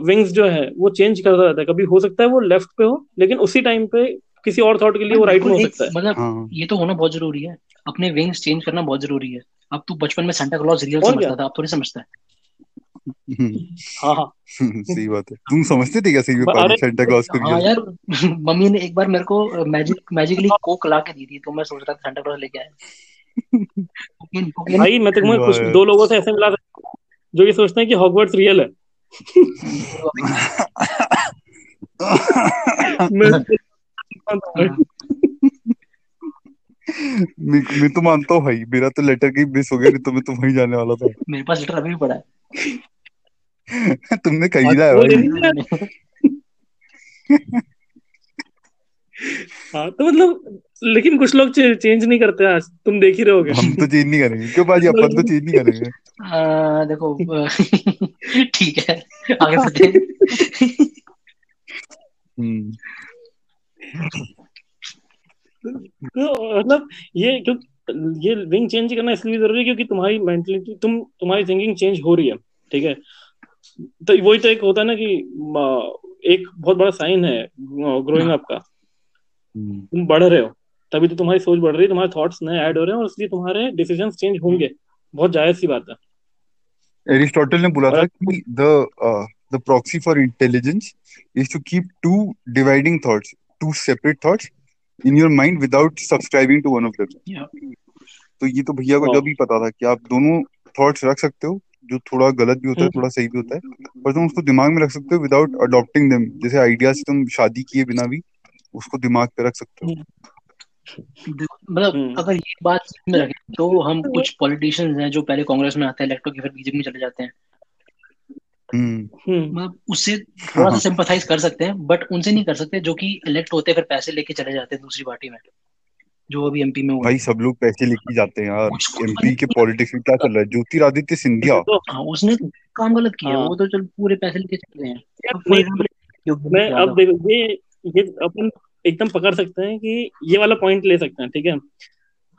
विंग्स जो है वो चेंज करता रहता है। कभी हो सकता है वो लेफ्ट पे हो, लेकिन उसी टाइम पे किसी और थॉट के लिए वो राइट में बिल्कुल। हो एक सकता है। मतलब हाँ ये तो होना बहुत जरूरी है, अपने विंग्स चेंज करना बहुत जरूरी है। अब तू बचपन में सांता क्लॉज रियल और क्या? समझता था, अब थोड़ी समझता है। हम्म, हाँ सही बात है। तुम समझते थे क्या सही में अरे सेंटा क्लॉज को हाँ रियल? यार मम्मी ने एक बार मेरे को मैजिकली कोक ला के दी थी, तो मैं सोच रहा था सांता क्लॉज लेके आया। कोकेन कोकेन भाई, मैं तो तुम्हें कुछ वाह 2 लोगों से ऐसे मिला था जो ये सोचते हैं कि हॉगवर्ट्स रियल है। मैं यार। हाँ, मैं तो मानता हूँ भाई, मेरा तो लेटर कहीं मिस हो गया, नहीं तो मैं तो वहीं जाने वाला था। मेरे पास लेटर अभी भी पड़ा है। तुमने आज खरीदा है वो भाई। नहीं, नहीं, नहीं। हाँ तो मतलब लेकिन कुछ लोग चेंज नहीं करते आज, तुम देख ही रहोगे। हम तो चेंज नहीं करेंगे, क्यों भाजी अपन तो चेंज नहीं करेंगे। हाँ देखो ठीक है आगे बढ़ते। तो मतलब ये क्यों ये विंग चेंज करना इसलिए जरूरी है क्योंकि तुम्हारी मेंटलिटी तुम्हारी थिंकिंग चेंज हो रही है, ठीक है। तो वही तो एक होता है ना कि एक बहुत बड़ा साइन है ग्रोइंग अप का, तुम बढ़ रहे हो तभी तो तुम्हारी सोच बढ़ रही है, तुम्हारे थॉट्स नए ऐड हो रहे हैं और इसलिए तुम्हारे डिसीजंस चेंज होंगे, बहुत जायज सी बात है। एरिस्टोटल ने बोला था कि the proxy for intelligence is to keep two dividing thoughts, two separate thoughts in your mind without subscribing to one of them. तो ये तो भैया को जब भी पता था कि आप दोनों thoughts रख सकते हो जो थोड़ा गलत भी होता है थोड़ा सही भी होता है, पर तुम उसको दिमाग में रख सकते हो विदाउट अडॉप्टिंग them. जैसे आइडिया से तुम शादी किए बिना भी उसको दिमाग पे रख सकते हो। मतलब अगर ये बात में रखें तो हम कुछ पॉलिटिशियंस हैं जो पहले कांग्रेस में आते हैं इलेक्ट होके फिर बीजेपी में चले जाते हैं, मतलब उससे थोड़ा सा सिंपथाइज कर सकते हैं बट उनसे नहीं कर सकते जो कि इलेक्ट होते फिर पैसे लेके चले जाते हैं दूसरी पार्टी में, जो अभी एमपी में हुआ। भाई सब लोग पैसे लेके जाते हैं यार, एमपी के पॉलिटिक्स में क्या चल रहा है। ज्योतिरादित्य सिंधिया उसने काम गलत किया, वो तो चल पूरे पैसे लेके चले हैं। अब देखो ये अपन एकदम पकड़ सकते हैं कि ये वाला पॉइंट ले सकते हैं, ठीक है।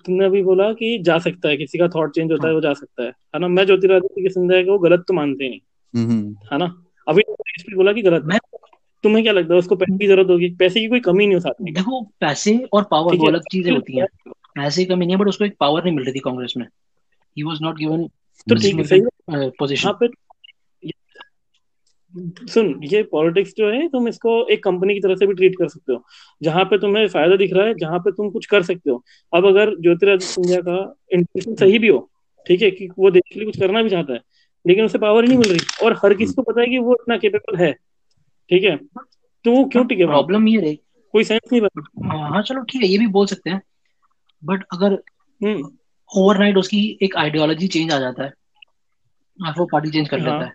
तुमने अभी बोला कि जा सकता है, किसी का थॉट चेंज होता है वो जा सकता है ना। मैं ज्योतिरादित्य सिंधिया को गलत तो मानते नहीं, है ना। अभी बोला कि गलत है, तुम्हें क्या लगता है उसको पैसे की जरूरत होगी? पैसे की कोई कमी नहीं हो साथ में। देखो पैसे और पावर दो अलग चीजें होती हैं, पैसे की कमी नहीं है बट उसको एक पावर नहीं मिल रही थी कांग्रेस में, he was not given position. सुन ये पॉलिटिक्स जो है तुम इसको एक कंपनी की तरह से भी ट्रीट कर सकते हो, जहाँ पे तुम्हें फायदा दिख रहा है, जहाँ पे तुम कुछ कर सकते हो। अब अगर ज्योतिरादित्य सिंधिया का इंटेंशन सही भी हो, ठीक है, कि वो देश के लिए कुछ करना भी चाहता है लेकिन उसे पावर ही नहीं मिल रही और हर किसी को पता है कि वो इतना कैपेबल है, ठीक है, तो वो क्यों टिके? प्रॉब्लम ये रही, कोई सेंस नहीं बना। हाँ चलो ठीक है ये भी बोल सकते हैं बट अगर ओवरनाइट उसकी एक आइडियोलॉजी चेंज आ जाता है और वो पार्टी चेंज कर लेता है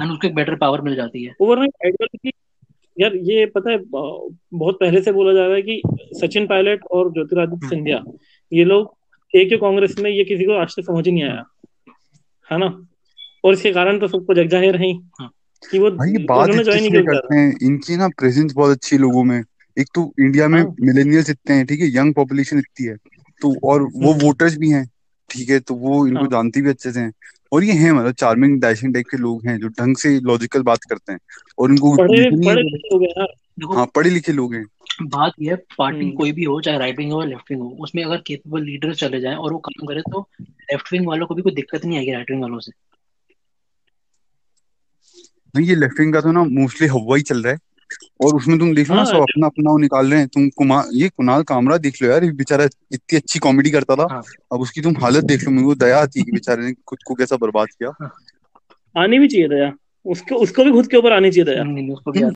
और उसको एक बेटर पावर मिल जाती है। ओवरनाइट आइडियोलॉजी यार ये पता है बहुत पहले से बोला जा रहा है कि सचिन पायलट और ज्योतिरादित्य सिंधिया ये लोग एक कांग्रेस में, ये किसी को आज तक समझ ही नहीं आया, है ना। और इसके कारण तो सबको जग जाहिर है कि वो ज्वाइन नहीं करते हैं। इनकी ना प्रेजेंस बहुत अच्छी लोगों में, एक तो इंडिया में मिलेनियल्स इतने हैं, ठीक है, यंग पॉपुलेशन इतनी है तो, और वो वोटर्स भी हैं, ठीक है, तो वो इनको जानती भी अच्छे से हैं और ये हैं मतलब चार्मिंग डैशिंग टाइप के लोग हैं जो ढंग से लॉजिकल बात करते हैं और इनको पढ़े लिखे लोग हैं। बात यह है पार्टी कोई भी हो चाहे राइट विंग हो लेफ्ट विंग हो, उसमें अगर केपेबल लीडर चले जाए और वो काम करे तो लेफ्ट विंग वालों को भी कोई दिक्कत नहीं आएगी राइट विंग वालों से। नहीं ये लेफ्ट विंग का तो ना मोस्टली हवा ही चल रहा है और उसमें तुम देख लो ना सब अपना अपना निकाल रहे हैं। तुम ये कुणाल कामरा देख लो यार, ये बेचारा इतनी अच्छी कॉमेडी करता था, अब उसकी तुम हालत देख लो, मेरे को दया आती है कि बेचारे ने खुद को कैसा बर्बाद किया। आनी भी चाहिए दया उसको भी खुद के ऊपर आनी चाहिए दया।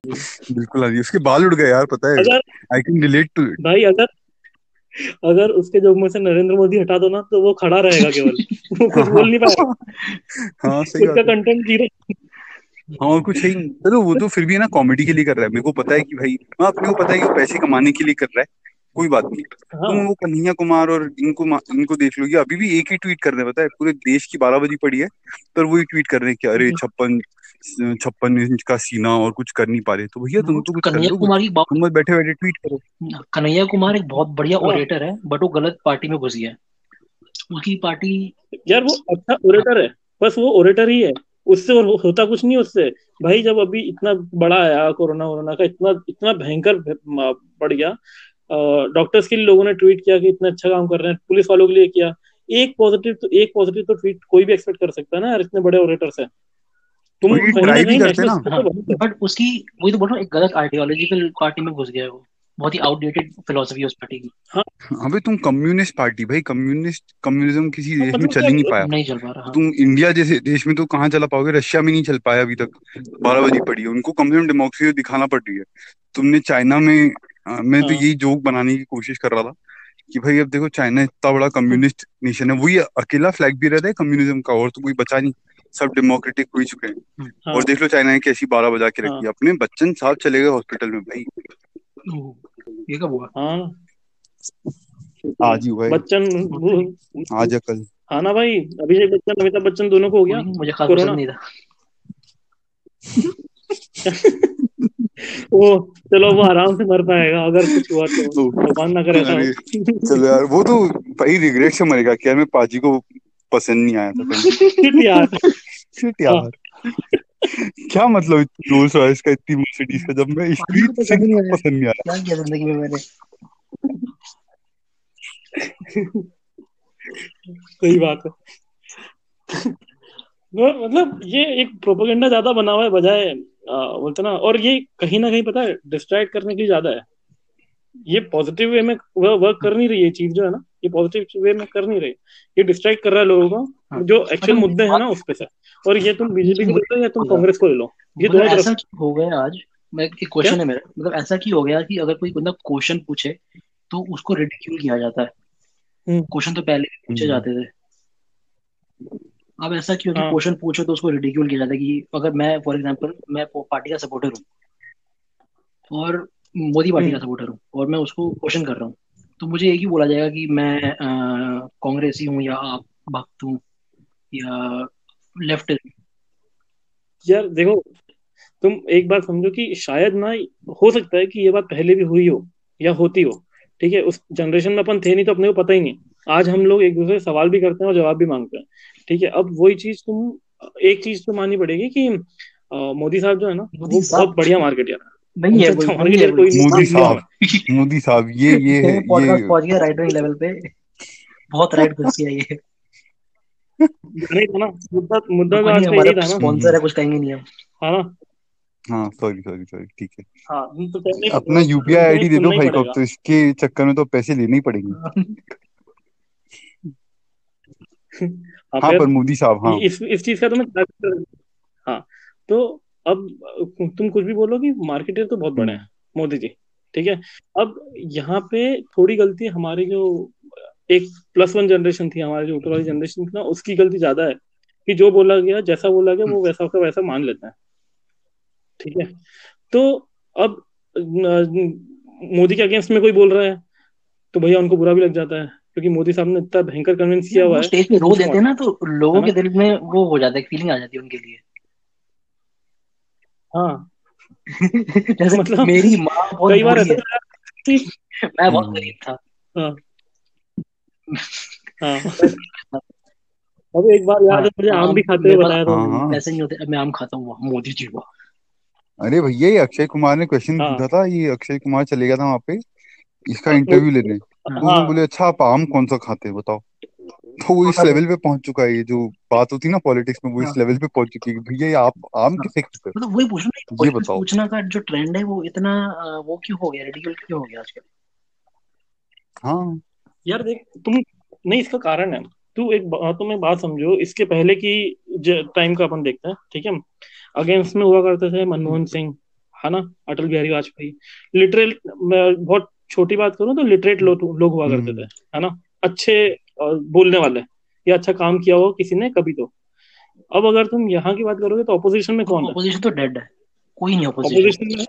बिल्कुल आनी, उसके बाल उड़ गए यार, पता है I can relate to it भाई। अगर उसके जॉब में से नरेंद्र मोदी हटा दो ना तो वो खड़ा रहेगा, केवल वो कुछ बोल नहीं पाएगा, उसका कंटेंट जीरो। हाँ और कुछ है ही। चलो वो तो फिर भी है ना कॉमेडी के लिए कर रहा है, मेरे को पता है कि भाई अपने को पता है कि वो पैसे कमाने के लिए कर रहा है, कोई बात नहीं। तुम वो कन्हैया कुमार और इनको देख लोगे, अभी भी एक ही ट्वीट कर रहे हैं, पता है पूरे देश की 12 बजी पड़ी है पर वो ही ट्वीट कर रहे हैं कि अरे 56 इंच का सीना और कुछ कर नहीं पा रहे। तो भैया तुम तो कन्हैया कुमार की बात मत बैठे बैठे ट्वीट करो। कन्हैया कुमार एक बहुत बढ़िया ओरेटर है बट वो गलत पार्टी में घुस गया, उनकी पार्टी यार। वो अच्छा ओरेटर है, बस वो ओरेटर ही है, उससे और होता कुछ नहीं उससे। भाई जब अभी इतना बड़ा आया कोरोना का, इतना भयंकर बढ़ गया, डॉक्टर्स के लिए लोगों ने ट्वीट किया कि इतना अच्छा काम कर रहे हैं, पुलिस वालों के लिए किया, एक पॉजिटिव तो ट्वीट कोई भी एक्सपेक्ट कर सकता है ना यार, इतने बड़े ऑडिटर्स हैं। तुम बट उसकी वही तो बोल रहा हूँ, एक गलत आइडियोलॉजिकल पार्टी में घुस गया, वो बहुत ही आउटडेटेड फिलॉसफी है उस पार्टी की। अबे तुम कम्युनिस्ट पार्टी, भाई कम्युनिज्म किसी देश में चल ही नहीं पाया, नहीं चल पा रहा। तुम इंडिया जैसे देश में तो कहाँ चला पाओगे, रशिया में नहीं चल पाया अभी तक, 12 बजी पड़ी है, उनको कम से कम डेमोक्रेसी दिखाना पड़ रही है। तुमने चाइना में मैं तो यही जोक बनाने की कोशिश कर रहा था कि भाई अब देखो चाइना इतना बड़ा कम्युनिस्ट नेशन है, वही अकेला फ्लैग भी रहता है कम्युनिज्म का और तो कोई बचा नहीं, सब डेमोक्रेटिक हो चुके हैं। और देख लो चाइना ने कैसी 12 बजा के रखी, अपने बच्चन साहब चले गए हॉस्पिटल में भाई। ये कब हुआ? हाँ आज ही हुआ। बच्चन आज या कल। हाँ ना भाई, अभिषेक बच्चन अमिताभ बच्चन दोनों को हो गया। मुझे खास पसंद नहीं था। वो चलो वो आराम से मर पाएगा अगर कुछ हुआ तो भगवान ना करे। चलो यार वो तो भाई रिग्रेट से मरेगा कि यार मैं पाजी को पसंद नहीं आया था। शिट यार क्या मतलब रोल्स रॉयस का इतनी मर्सिडीज का, जब मैं स्ट्रीट से पसंद नहीं आया। क्या किया जिंदगी में मैंने। सही बात है। मतलब ये एक प्रोपेगेंडा ज्यादा बना हुआ है बजाय बोलते ना, और ये कहीं ना कहीं पता है डिस्ट्रैक्ट करने के लिए ज्यादा है। ये पॉजिटिव वे में वर्क कर नहीं रही है चीज जो है ना, ये पॉजिटिव वे में कर नहीं रही, ये डिस्ट्रैक्ट कर रहा है लोगों को। हाँ। जो एक्चुअल मुद्दे हैं ना उस पे से। और ये तुम बीजेपी को ले लो या तुम कांग्रेस को ले लो, ये दोनों तरफ हो गए। आज मैं एक क्वेश्चन है मेरा, मतलब ऐसा क्यों हो गया कि अगर कोई बंदा क्वेश्चन पूछे तो उसको रिडिक्यूल किया जाता है? क्वेश्चन तो पहले भी पूछे जाते थे, अब ऐसा क्यों कि क्वेश्चन पूछो तो उसको रिडिक्यूल किया जाता है? कि अगर मैं फॉर एग्जांपल मैं पार्टी का सपोर्टर हूँ और मोदी पार्टी का सपोर्टर हूँ और मैं उसको क्वेश्चन कर रहा हूँ, तो मुझे एक ही बोला जाएगा कि मैं कांग्रेसी हूँ या आप भक्त हूँ या लेफ्ट। यार देखो तुम एक बात समझो कि शायद ना हो सकता है कि ये बात पहले भी हुई हो या होती हो, ठीक है? उस जनरेशन में अपन थे नहीं तो अपने को पता ही नहीं। आज हम लोग एक दूसरे से सवाल भी करते हैं और जवाब भी मांगते हैं, ठीक है? अब वही चीज तुम एक चीज तो माननी पड़ेगी कि मोदी साहब जो है ना वो बहुत बढ़िया मार्केटियर नहीं है। मोदी साहब ये है पॉडकास्ट पहुंच गया राइट विंग लेवल पे, बहुत राइट घुस गया ये। नहीं था ना मुद्दा आज पे था ना, स्पॉन्सर है कुछ कहेंगे नहीं हम, है ना? हाँ सॉरी ठीक है। हाँ तो पहले अपना यूपीआई आईडी दे दो भाई को, तो इसके चक्कर में तो पैसे लेने ही पड़ेंगे। हाँ पर मोदी साहब हाँ इस चीज का तो मैं हाँ, तो अब तुम कुछ भी बोलो कि मार्केटर तो बहुत बड़े हैं मोदी जी, ठीक है? अब यहाँ पे थोड़ी गलती हमारे जो एक प्लस वन जनरेशन थी, हमारे जो ऊपर वाली जनरेशन थी ना, उसकी गलती ज्यादा है कि जो बोला गया जैसा बोला गया वो वैसा का वैसा मान लेता है, ठीक है? तो अब मोदी के अगेंस्ट में कोई बोल रहा है तो भैया उनको बुरा भी लग जाता है, क्योंकि मोदी साहब ने इतना भयंकर कन्विंस किया हुआ है। स्टेज पे रो देते हैं ना तो लोगों के दिल में वो हो जाता है, फीलिंग आ जाती है उनके लिए। हाँ जैसे मतलब मेरी माँ बहुत कई बार मैं बहुत गरीब था। हाँ अब एक बार याद है मुझे आम भी खाते हुए बताया था, ऐसे नहीं होते मैं आम खाता हूँ मोदी जी को। अरे भैया ये अक्षय कुमार ने क्वेश्चन पूछा था, ये अक्षय कुमार चले गया था वहाँ पे इसका इंटरव्यू लेने, तो बोले अच्छा आप आम कौन सा खाते हैं बताओ। तो वो इस लेवल पे पहुंच चुका है, ये जो बात होती है ना पॉलिटिक्स में वो इस लेवल पे पहुंच चुकी है। भैया ये आप आम के फैक्ट पे मतलब वही पूछना, ये बताओ। पूछना का जो ट्रेंड है वो इतना वो क्यों हो गया, रेडिकल क्यों हो गया आजकल? हाँ यार देख तुम नहीं, इसका कारण है तू एक तुम एक बात समझो, इसके पहले की टाइम का अपन देखते हैं, ठीक है? अगेंस्ट में हुआ करते थे मनमोहन सिंह, है ना, अटल बिहारी वाजपेयी। लिटरल बहुत छोटी बात करूं तो लिटरेट लोग हुआ करते थे, है ना, अच्छे बोलने वाले या अच्छा काम किया हो किसी ने कभी तो। अब अगर तुम यहाँ की बात करोगे तो ऑपोजिशन में कौन है? ऑपोजिशन तो डेड है, कोई नहीं ऑपोजिशन में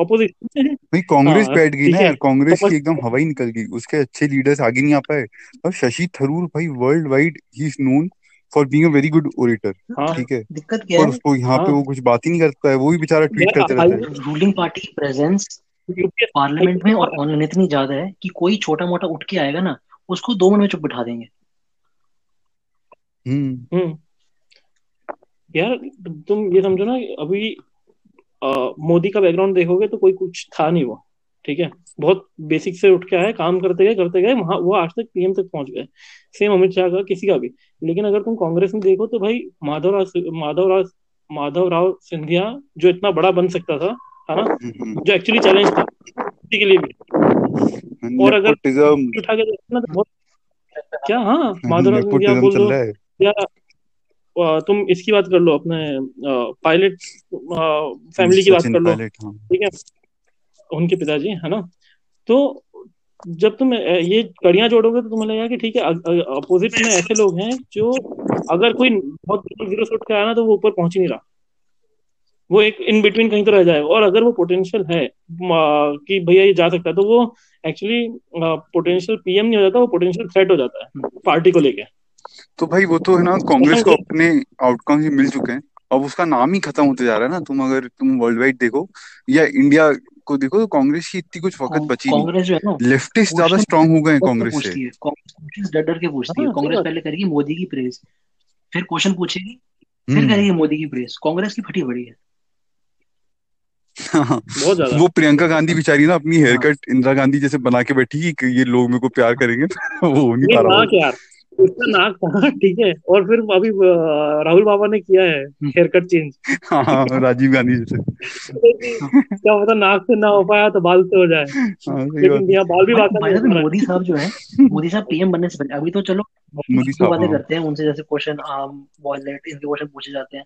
भाई। कांग्रेस बैठ गई ना यार, कांग्रेस की एकदम हवा ही निकल गई, उसके अच्छे लीडर्स आगे नहीं आ पाए। और शशि थरूर भाई world wide he is known for being a very good orator, ठीक है? दिक्कत क्या है उसको यहाँ पे, वो कुछ बात ही नहीं करता है, वो भी बेचारा ट्वीट करते रहता है। रूलिंग पार्टी की प्रेजेंस पार्लियामेंट में और ऑनलाइन इतनी ज्यादा है कि कोई छोटा मोटा उठ के आएगा ना उसको 2 मिनट में चुप बिठा देंगे। यार तुम ये समझो ना, अभी मोदी का बैकग्राउंड देखोगे तो कोई कुछ था नहीं वो, ठीक है? बहुत बेसिक से उठ के आया, काम करते गए वहां, वो आज तक पीएम तक पहुंच गए। सेम अमित शाह का, किसी का भी। लेकिन अगर तुम कांग्रेस में देखो तो भाई माधवराव सिंधिया जो इतना बड़ा बन सकता था, है ना, जो एक्चुअली चैलेंज था के लिए भी। और अगर उठा के देखना तो बहुत क्या, हाँ माधुराव सिंधिया बोल लो या तुम इसकी बात कर लो, अपने पायलट फैमिली की बात कर लो, ठीक है? उनके पिताजी, है ना। तो जब तुम ये कड़ियां जोड़ोगे तो तुम्हें लगेगा कि ठीक है अपोजिट में ऐसे लोग हैं जो अगर कोई बहुत जीरो से उठ के आया ना तो वो ऊपर पहुंच ही नहीं रहा, वो एक इन बिटवीन कहीं तो रह जाएगा। और अगर वो पोटेंशियल है कि भैया ये जा सकता है, तो वो एक्चुअली पोटेंशियल पीएम नहीं हो जाता, वो पोटेंशियल थ्रेट हो जाता है पार्टी को लेके। तो भाई वो तो है ना, कांग्रेस को अपने आउटकम ही मिल चुके हैं, अब उसका नाम ही खत्म होते जा रहा है ना। अगर तुम वर्ल्ड वाइड देखो या इंडिया को देखो तो कांग्रेस की इतनी कुछ वक्त बची नहीं। लेफ्टिस्ट ज्यादा स्ट्रांग हो गए कांग्रेस से। कांग्रेस डर डर के पूछती है। कांग्रेस पहले करेगी मोदी की प्रेस, फिर क्वेश्चन पूछेगी, फिर करेगी मोदी की प्रेस। कांग्रेस की फटी बड़ी है बहुत ज्यादा। वो प्रियंका गांधी बेचारी ना अपनी हेयर कट इंदिरा गांधी जैसे बना के बैठी कि ये लोग मेरे को प्यार करेंगे, वो नहीं पा रहा उसका नाक था, ठीक है। और फिर अभी राहुल बाबा ने किया है हेयर कट चेंज, हाँ राजीव गांधी जैसे। क्या पता नाक से ना हो पाया तो बाल से हो जाए। बाल भी बात मोदी साहब जो है, मोदी साहब पीएम बनने से पहले, अभी तो चलो बातें करते हैं उनसे जैसे क्वेश्चन आर्म वॉलेट इनके क्वेश्चन पूछे जाते हैं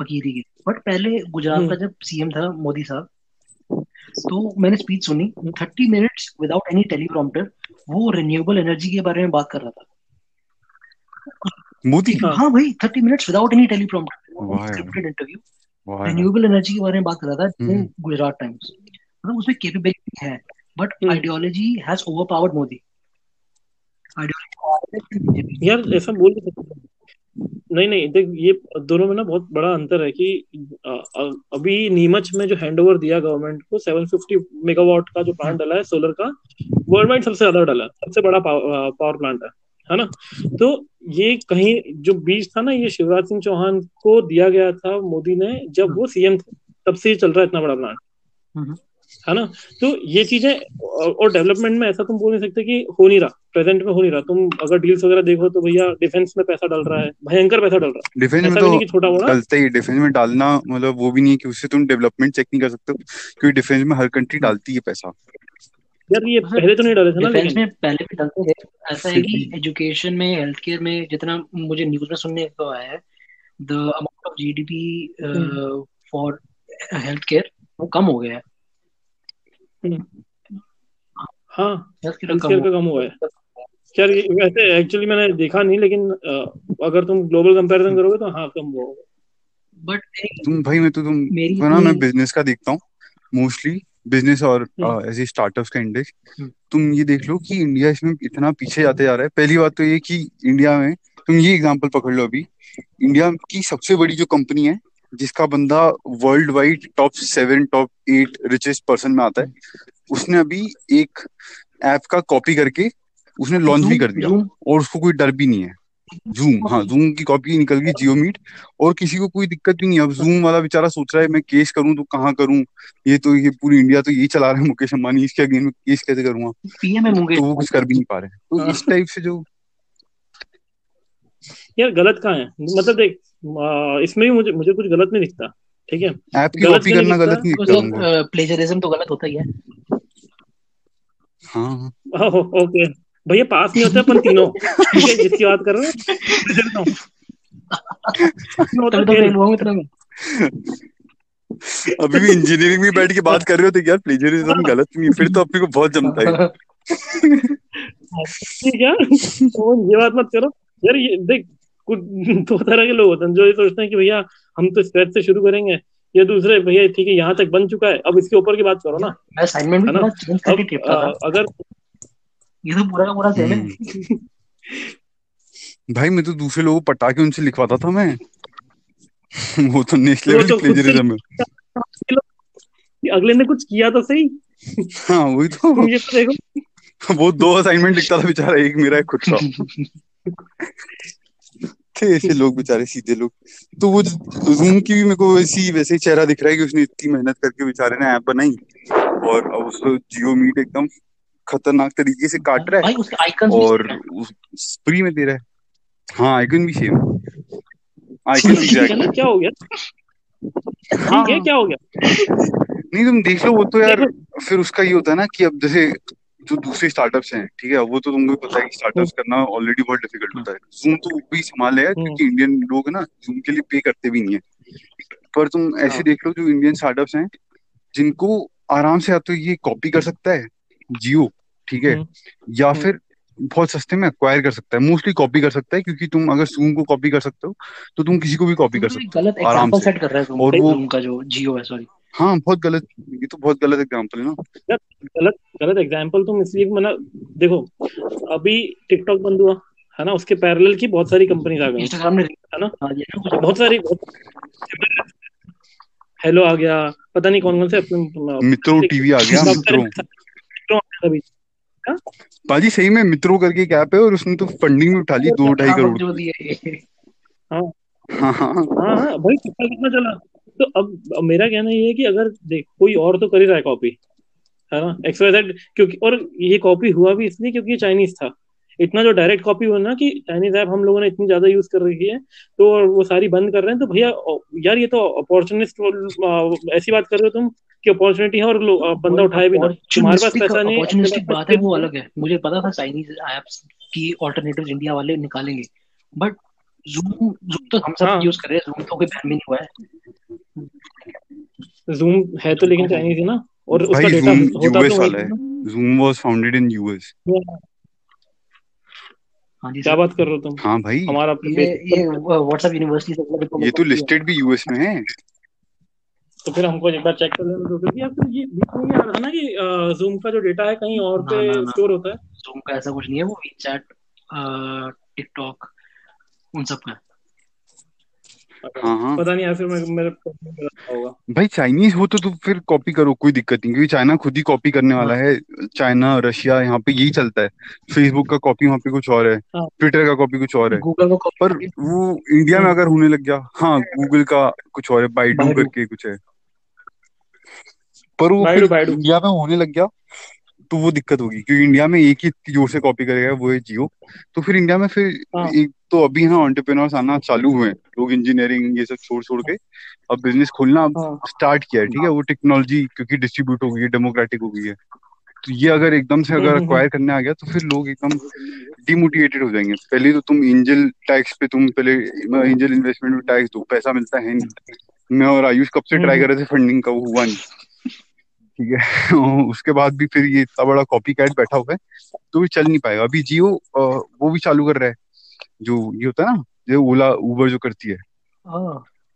फकीरी के। बट पहले गुजरात का जब सीएम था मोदी साहब, तो मैंने स्पीच सुनी 30 मिनट्स विदाउट एनी टेलीप्रॉम्प्टर, वो रिन्यूएबल एनर्जी के बारे में बात कर रहा था मोदी। हाँ भाई, 30 minutes without any teleprompter, scripted interview, renewable energy के बारे में बात कर रहा था गुजरात टाइम्स। मतलब उसमें कैपेबिलिटी है, but ideology has overpowered Modi. Ideology यार ऐसा बोल नहीं, देख ये दोनों में ना बहुत बड़ा अंतर है कि अभी नीमच में जो हैंडओवर दिया गवर्नमेंट को 750 मेगावाट का जो प्लांट डाला है सोलर का, वर्ल्ड वाइड सबसे ज्यादा डाला, सबसे बड़ा पावर प्लांट है ना। तो ये कहीं जो बीज था ना, ये शिवराज सिंह चौहान को दिया गया था मोदी ने जब वो सीएम थे, तब से चल रहा है इतना बड़ा प्लांट, है ना। तो ये चीजें, और डेवलपमेंट में ऐसा तुम बोल नहीं सकते कि हो नहीं रहा, प्रेजेंट में हो नहीं रहा। तुम अगर डील्स वगैरह देखो तो भैया डिफेंस में पैसा डाल रहा है, भयंकर पैसा डाल रहा है डिफेंस में, तो छोटा मोटा डालते ही। डिफेंस में डालना मतलब वो भी नहीं है कि उससे तुम डेवलपमेंट चेक नहीं कर सकते, क्योंकि डिफेंस में हर कंट्री डालती है पैसा। यार ये पहले तो नहीं डाले थे ना, डिफेंस में पहले भी डालते थे। ऐसा है कि एजुकेशन में, हेल्थ केयर में, जितना मुझे न्यूज में सुनने को आया है, the amount of GDP for health care वो कम हो गया है। हाँ, हेल्थ केयर का कम हुआ है यार। वैसे एक्चुअली मैंने देखा नहीं, लेकिन अगर तुम ग्लोबल कंपैरिजन करोगे तो हाँ कम हुआ। बट तुम भाई, मैं तो तुम ना, मैं बिजनेस का देखता हूँ मोस्टली, बिजनेस और ऐसे स्टार्टअप्स का इंडेक्स। तुम ये देख लो कि इंडिया इसमें इतना पीछे जाते जा रहा है। पहली बात तो ये कि इंडिया में तुम ये एग्जांपल पकड़ लो, अभी इंडिया की सबसे बड़ी जो कंपनी है जिसका बंदा world wide top 7 top 8 richest person में आता है, उसने अभी एक ऐप का कॉपी करके उसने लॉन्च भी कर दिया और उसको कोई डर भी नहीं है। जूम, हाँ जूम की कॉपी निकल गई जियो मीट, और किसी को कोई दिक्कत भी नहीं है। अब जूम वाला बेचारा सोच रहा है मैं केस करूं तो कहाँ करूं, ये पूरी इंडिया तो यही चला रहा है मुकेश अंबानी, इसके अगेन में केस कैसे करूंगा, तो वो कुछ कर भी नहीं पा रहे। तो इस टाइप से जो यार गलत कहाँ है, मतलब देख इसमें भी मुझे कुछ गलत नहीं दिखता, ठीक है। ऐप की कॉपी करना गलत नहीं दिखता, प्लेजरिज्म तो गलत होता ही है। हाँ ओके भैया, पास नहीं होते अपन तीनों, ठीक है जिसकी बात कर रहे हो। अभी भी इंजीनियरिंग में बैठ के बात कर रहे हो तो यार प्लेजरिज्म गलत नहीं, फिर तो अपने को बहुत जमता है। ये बात मत करो यार, ये देख कुछ दो तरह के लोग होते हैं, जो ये सोचते हैं कि भैया हम तो स्क्रैच से शुरू करेंगे, ये दूसरे भैया ठीक है यहाँ तक बन चुका है, अब इसके ऊपर की बात करो ना। अगर ये तो पूरा भाई, मैं तो दूसरे लोगों को पटाके उनसे लिखवाता था मैं। वो तो नेक्स्ट लेवल प्लेजरिज्म है, अगले ने कुछ किया तो सही। हाँ वही तो, तुम ये तो देखो वो 2 असाइनमेंट लिखता था बेचारा, एक मेरा एक खुद का। थे ऐसे लोग बेचारे, सीधे लोग। तो वो जूम की भी मेरे को वैसे ही चेहरा दिख रहा है कि उसने इतनी मेहनत करके बेचारे ने ऐप बनाई, और अब उसको जियो मीट एकदम खतरनाक तरीके से काट रहा है भाई, और फ्री में दे रहा है। हाँ आइकन भी सेम, आइकन भी क्या हो गया, हाँ क्या हो गया। नहीं तुम देख लो, वो तो यार फिर उसका ये होता है ना कि अब जैसे जो दूसरे स्टार्टअप्स हैं, ठीक है, वो तो तुमको पता है कि स्टार्टअप्स करना ऑलरेडी बहुत डिफिकल्ट होता है। जूम तो भी संभाल है क्योंकि इंडियन लोग ना जूम के लिए पे करते भी नहीं है, पर तुम ऐसे देख लो जो इंडियन स्टार्टअप्स हैं जिनको आराम से या तो ये कॉपी कर सकता है जियो, ठीक है, या फिर बहुत सस्ते में एक्वायर कर सकता है, मोस्टली कॉपी कर सकता है, क्योंकि तुम अगर Zoom को कॉपी कर सकते हो तो तुम किसी को भी कॉपी कर सकते हो। गलत एग्जांपल सेट कर रहा है और वो उनका जो जियो है, सॉरी हाँ बहुत गलत, ये तो बहुत गलत एग्जांपल है ना, गलत गलत एग्जांपल। तुम इसलिए मना, देखो अभी टिकटॉक बंद हुआ है ना, उसके पैरेलल की बहुत सारी कंपनीज आ गई, इंस्टाग्राम ने है ना, बहुत सारी हेलो आ गया, पता नहीं कौन कौन से मित्रों टीवी आ गया, मित्रों पाजी सही में मित्रों करके एक ऐप है और उसने तो फंडिंग भी उठा ली 2-2.5 करोड़। हाँ भाई कितना चला। तो अब मेरा कहना ये है कि अगर देख कोई और तो कर ही रहा है कॉपी, है ना, XYZ, क्योंकि और ये कॉपी हुआ भी इसलिए क्योंकि ये चाइनीज था। इतना जो डायरेक्ट कॉपी हुआ ना कि चाइनीज ऐप हम लोगों ने इतनी ज्यादा यूज कर रखी है तो वो सारी बंद कर रहे हैं। तो भैया यार ये तो अपॉर्चुनिस्ट, ऐसी बात कर रहे हो तुम कि अपॉर्चुनिटी है और बंदा उठाए भी ना, तुम्हारे पास पैसा नहीं। अपॉर्चुनिस्टिक बात है वो अलग है, मुझे पता था चाइनीज ऐप्स की ऑल्टरनेटिव्स इंडिया वाले निकालेंगे, बट Zoom तो हम सब यूज कर रहे हैं, Zoom तो कोई बैन भी नहीं हुआ है। Zoom है तो लेकिन चाइनीज है ना, और उसका डेटा होता तो है। Zoom was founded in US. क्या बात कर रहे हो तुम? हाँ भाई हमारा ये व्हाट्सएप यूनिवर्सिटी, ये तो लिस्टेड भी यूएस में है। तो फिर हमको एक बार चेक कर लेना, क्योंकि यार तो ये बीच में आ रहा ना कि Zoom का जो डेटा है कहीं और पे स्टोर होता है। Zoom का ऐसा कुछ नहीं है, वो WeChat, TikTok उन सब का। हाँ पता नहीं यार, फिर मेरे होगा भाई चाइनीज हो तो फिर कॉपी करो, कोई दिक्कत नहीं, क्योंकि चाइना खुद ही कॉपी करने वाला है। चाइना रशिया यहाँ पे यही चलता है, फेसबुक का कॉपी वहाँ पे कुछ और है, ट्विटर का कॉपी कुछ और है, गूगल का, पर वो इंडिया में अगर होने लग गया, हाँ गूगल का कुछ और है, बाइडू करके कुछ है, पर वो इंडिया में होने लग गया तो वो दिक्कत होगी, क्योंकि इंडिया में एक ही जोर से कॉपी करेगा वो है जियो। तो फिर इंडिया में फिर एक तो अभी यहाँ एंटरप्रेन्योर्स आना चालू हुए हैं, लोग इंजीनियरिंग ये सब छोड़ के अब बिजनेस खोलना अब स्टार्ट किया है, ठीक है। वो टेक्नोलॉजी क्योंकि डिस्ट्रीब्यूट हो गई है, डेमोक्रेटिक हो गई है, तो ये अगर एकदम से अगर एक्वायर करने आ गया तो फिर लोग एकदम डिमोटिवेटेड हो जाएंगे। पहले तो तुम एंजल टैक्स पे, तुम पहले एंजल इन्वेस्टमेंट में टैक्स दो, पैसा मिलता है नहीं। मैं और आयुष कब से ट्राई कर रहे थे फंडिंग का, वो हुआ नहीं, ठीक है। उसके बाद भी फिर ये इतना बड़ा कॉपी कैट बैठा हुआ है तो भी चल नहीं पाएगा। अभी जियो वो भी चालू कर रहा है, जो ये होता है ना, जो ओला उबर जो करती है,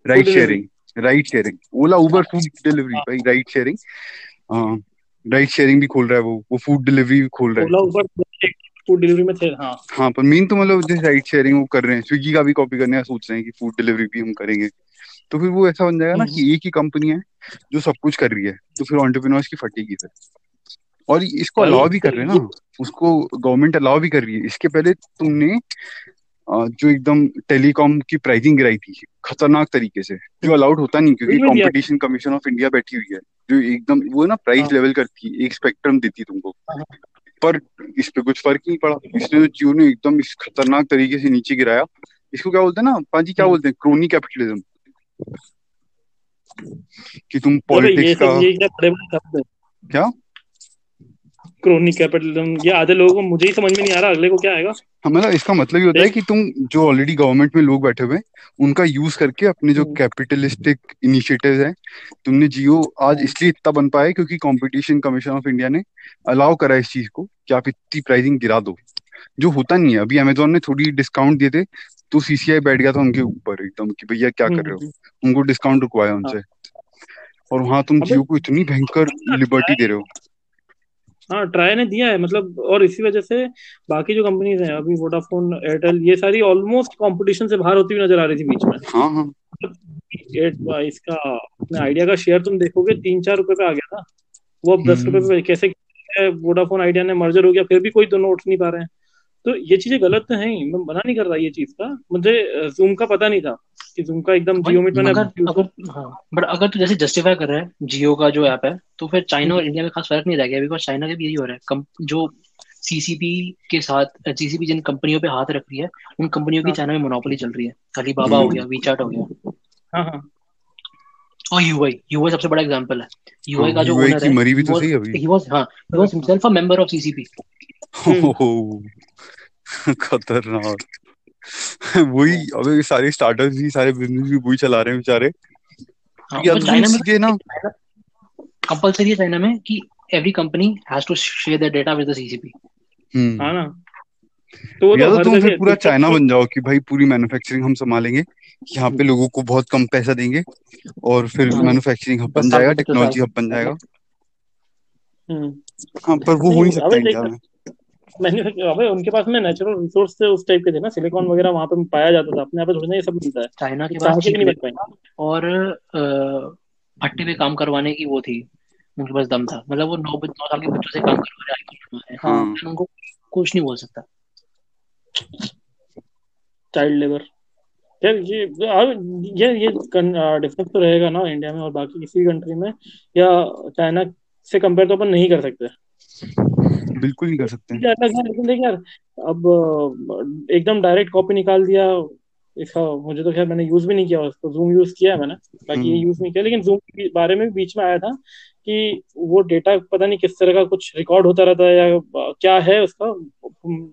ride sharing, Ola Uber food delivery, भाई राइड शेयरिंग भी खोल रहा है वो फूड डिलीवरी भी खोल रहा है, फूड डिलीवरी में थे। हाँ पर मेन तो मतलब जैसे राइड शेयरिंग वो कर रहे हैं, स्विगी का भी कॉपी करने का सोच रहे हैं कि फूड डिलीवरी भी हम करेंगे। तो फिर वो ऐसा बन जाएगा ना कि एक ही कंपनी है जो सब कुछ कर रही है, तो फिर एंटरप्रेन्योर्स की फटेगी फिर। और इसको अलाउ भी कर रहे हैं ना, उसको गवर्नमेंट अलाउ भी कर रही है। इसके पहले तुमने जो एकदम टेलीकॉम की प्राइसिंग गिराई थी खतरनाक तरीके से, जो अलाउड होता नहीं, क्योंकि कंपटीशन कमीशन ऑफ इंडिया बैठी हुई है जो एकदम वो ना प्राइस लेवल करती है, एक स्पेक्ट्रम देती तुमको, पर इस पे कुछ फर्क नहीं पड़ा। इसलिए जियो ने एकदम इस खतरनाक तरीके से नीचे गिराया। इसको क्या बोलते हैं ना पाजी, क्या बोलते हैं, क्रोनी कैपिटलिज्म, कि तुम पॉलिटिक्स का क्या क्रोनी कैपिटलिज्म, ये आधे लोगों को मुझे ही समझ में नहीं आ रहा, अगले को क्या आएगा। मतलब इसका मतलब ये होता है कि तुम जो ऑलरेडी गवर्नमेंट में लोग बैठे हुए हैं उनका यूज करके अपने जो कैपिटलिस्टिक इनिशिएटिव्स हैं, तुमने जियो आज इसलिए इतना बन पाया क्योंकि कंपटीशन कमीशन ऑफ इंडिया ने अलाउ करा इस चीज को कि आप इतनी प्राइसिंग गिरा दो, जो होता नहीं है। अभी अमेजोन ने थोड़ी डिस्काउंट दिए थे तो CCI बैठ गया था उनके ऊपर एकदम कि भैया क्या कर रहे हो, उनको डिस्काउंट रुकवाया उनसे, और वहां तुम जियो को इतनी भयंकर लिबर्टी दे रहे हो। हाँ ट्राई ने दिया है मतलब, और इसी वजह से बाकी जो कंपनीज हैं अभी वोडाफोन, एयरटेल, ये सारी ऑलमोस्ट कंपटीशन से बाहर होती हुई नजर आ रही थी बीच में। हाँ इसका अपने आइडिया का शेयर तुम देखोगे 3-4 रुपए पे आ गया था, वो अब 10 रुपए पे कैसे, वोडाफोन आइडिया ने मर्जर हो गया, फिर भी कोई दोनों उठ नहीं पा रहे हैं। तो ये चीजें गलत तो है, मैं मना नहीं कर रहा ये चीज का, मुझे Zoom का पता नहीं था कि Zoom का एकदम जियो में मैंने बट अगर तू जैसे जस्टिफाई कर रहा है जियो का जो ऐप है तो फिर चाइना और इंडिया में खास फर्क नहीं रह गया, बिकॉज चाइना का भी यही हो रहा है, जो CCP के साथ CCP जिन कंपनियों पे हाथ रख रही है उन कंपनियों की चाइना में मोनोपोली चल रही है। अलीबाबा हो गया, WeChat हो गया, हाँ और यूआई सबसे बड़ा एग्जांपल है। यूआई का जो ओनर है मरी भी तो सही अभी, he was himself a member of CCP। खतरनाक वही, अबे सारे स्टार्टअप्स भी, सारे बिजनेस भी वही चला रहे हैं बेचारे। कंपलसरी है चाइना में कि every company has to share their data with the CCP, है ना, तो तुम फिर पूरा चाइना बन जाओ कि भाई पूरी मैन्युफैक्चरिंग हम संभालेंगे, यहाँ पे लोगों को बहुत कम पैसा देंगे और फिर मैन्युफैक्चरिंग हब बन जाएगा, टेक्नोलॉजी हब बन जाएगा। हाँ, पर वो हो ही सकता है इंडिया में। मैन्युफैक्चर उनके पास में नेचुरल रिसोर्स थे उस टाइप के थे ना, सिलिकॉन वगैरह वहाँ पे पाया जाता था। अपने यहाँ पे थोड़ी ना ये सब मिलता है, चाइना के पास नहीं मिल पाएगा। और भट्टे पे काम करवाने की वो थी, उनके पास दम था। मतलब वो 9 साल के बच्चों से काम करवाने, उनको कुछ नहीं बोल सकता। चाइल्ड लेबर ये डिफरेंस तो रहेगा ना इंडिया में और बाकी किसी भी कंट्री में, या चाइना से कंपेयर तो अपन नहीं कर सकते, बिल्कुल नहीं कर सकते। लेकिन देख यार, अब एकदम डायरेक्ट कॉपी निकाल दिया इसका। मुझे तो खैर मैंने यूज भी नहीं किया उसको, जूम यूज किया है मैंने, बाकी यूज नहीं किया। लेकिन जूम के बारे में बीच में आया था कि वो डेटा पता नहीं किस तरह का कुछ रिकॉर्ड होता रहता है या क्या है, उसका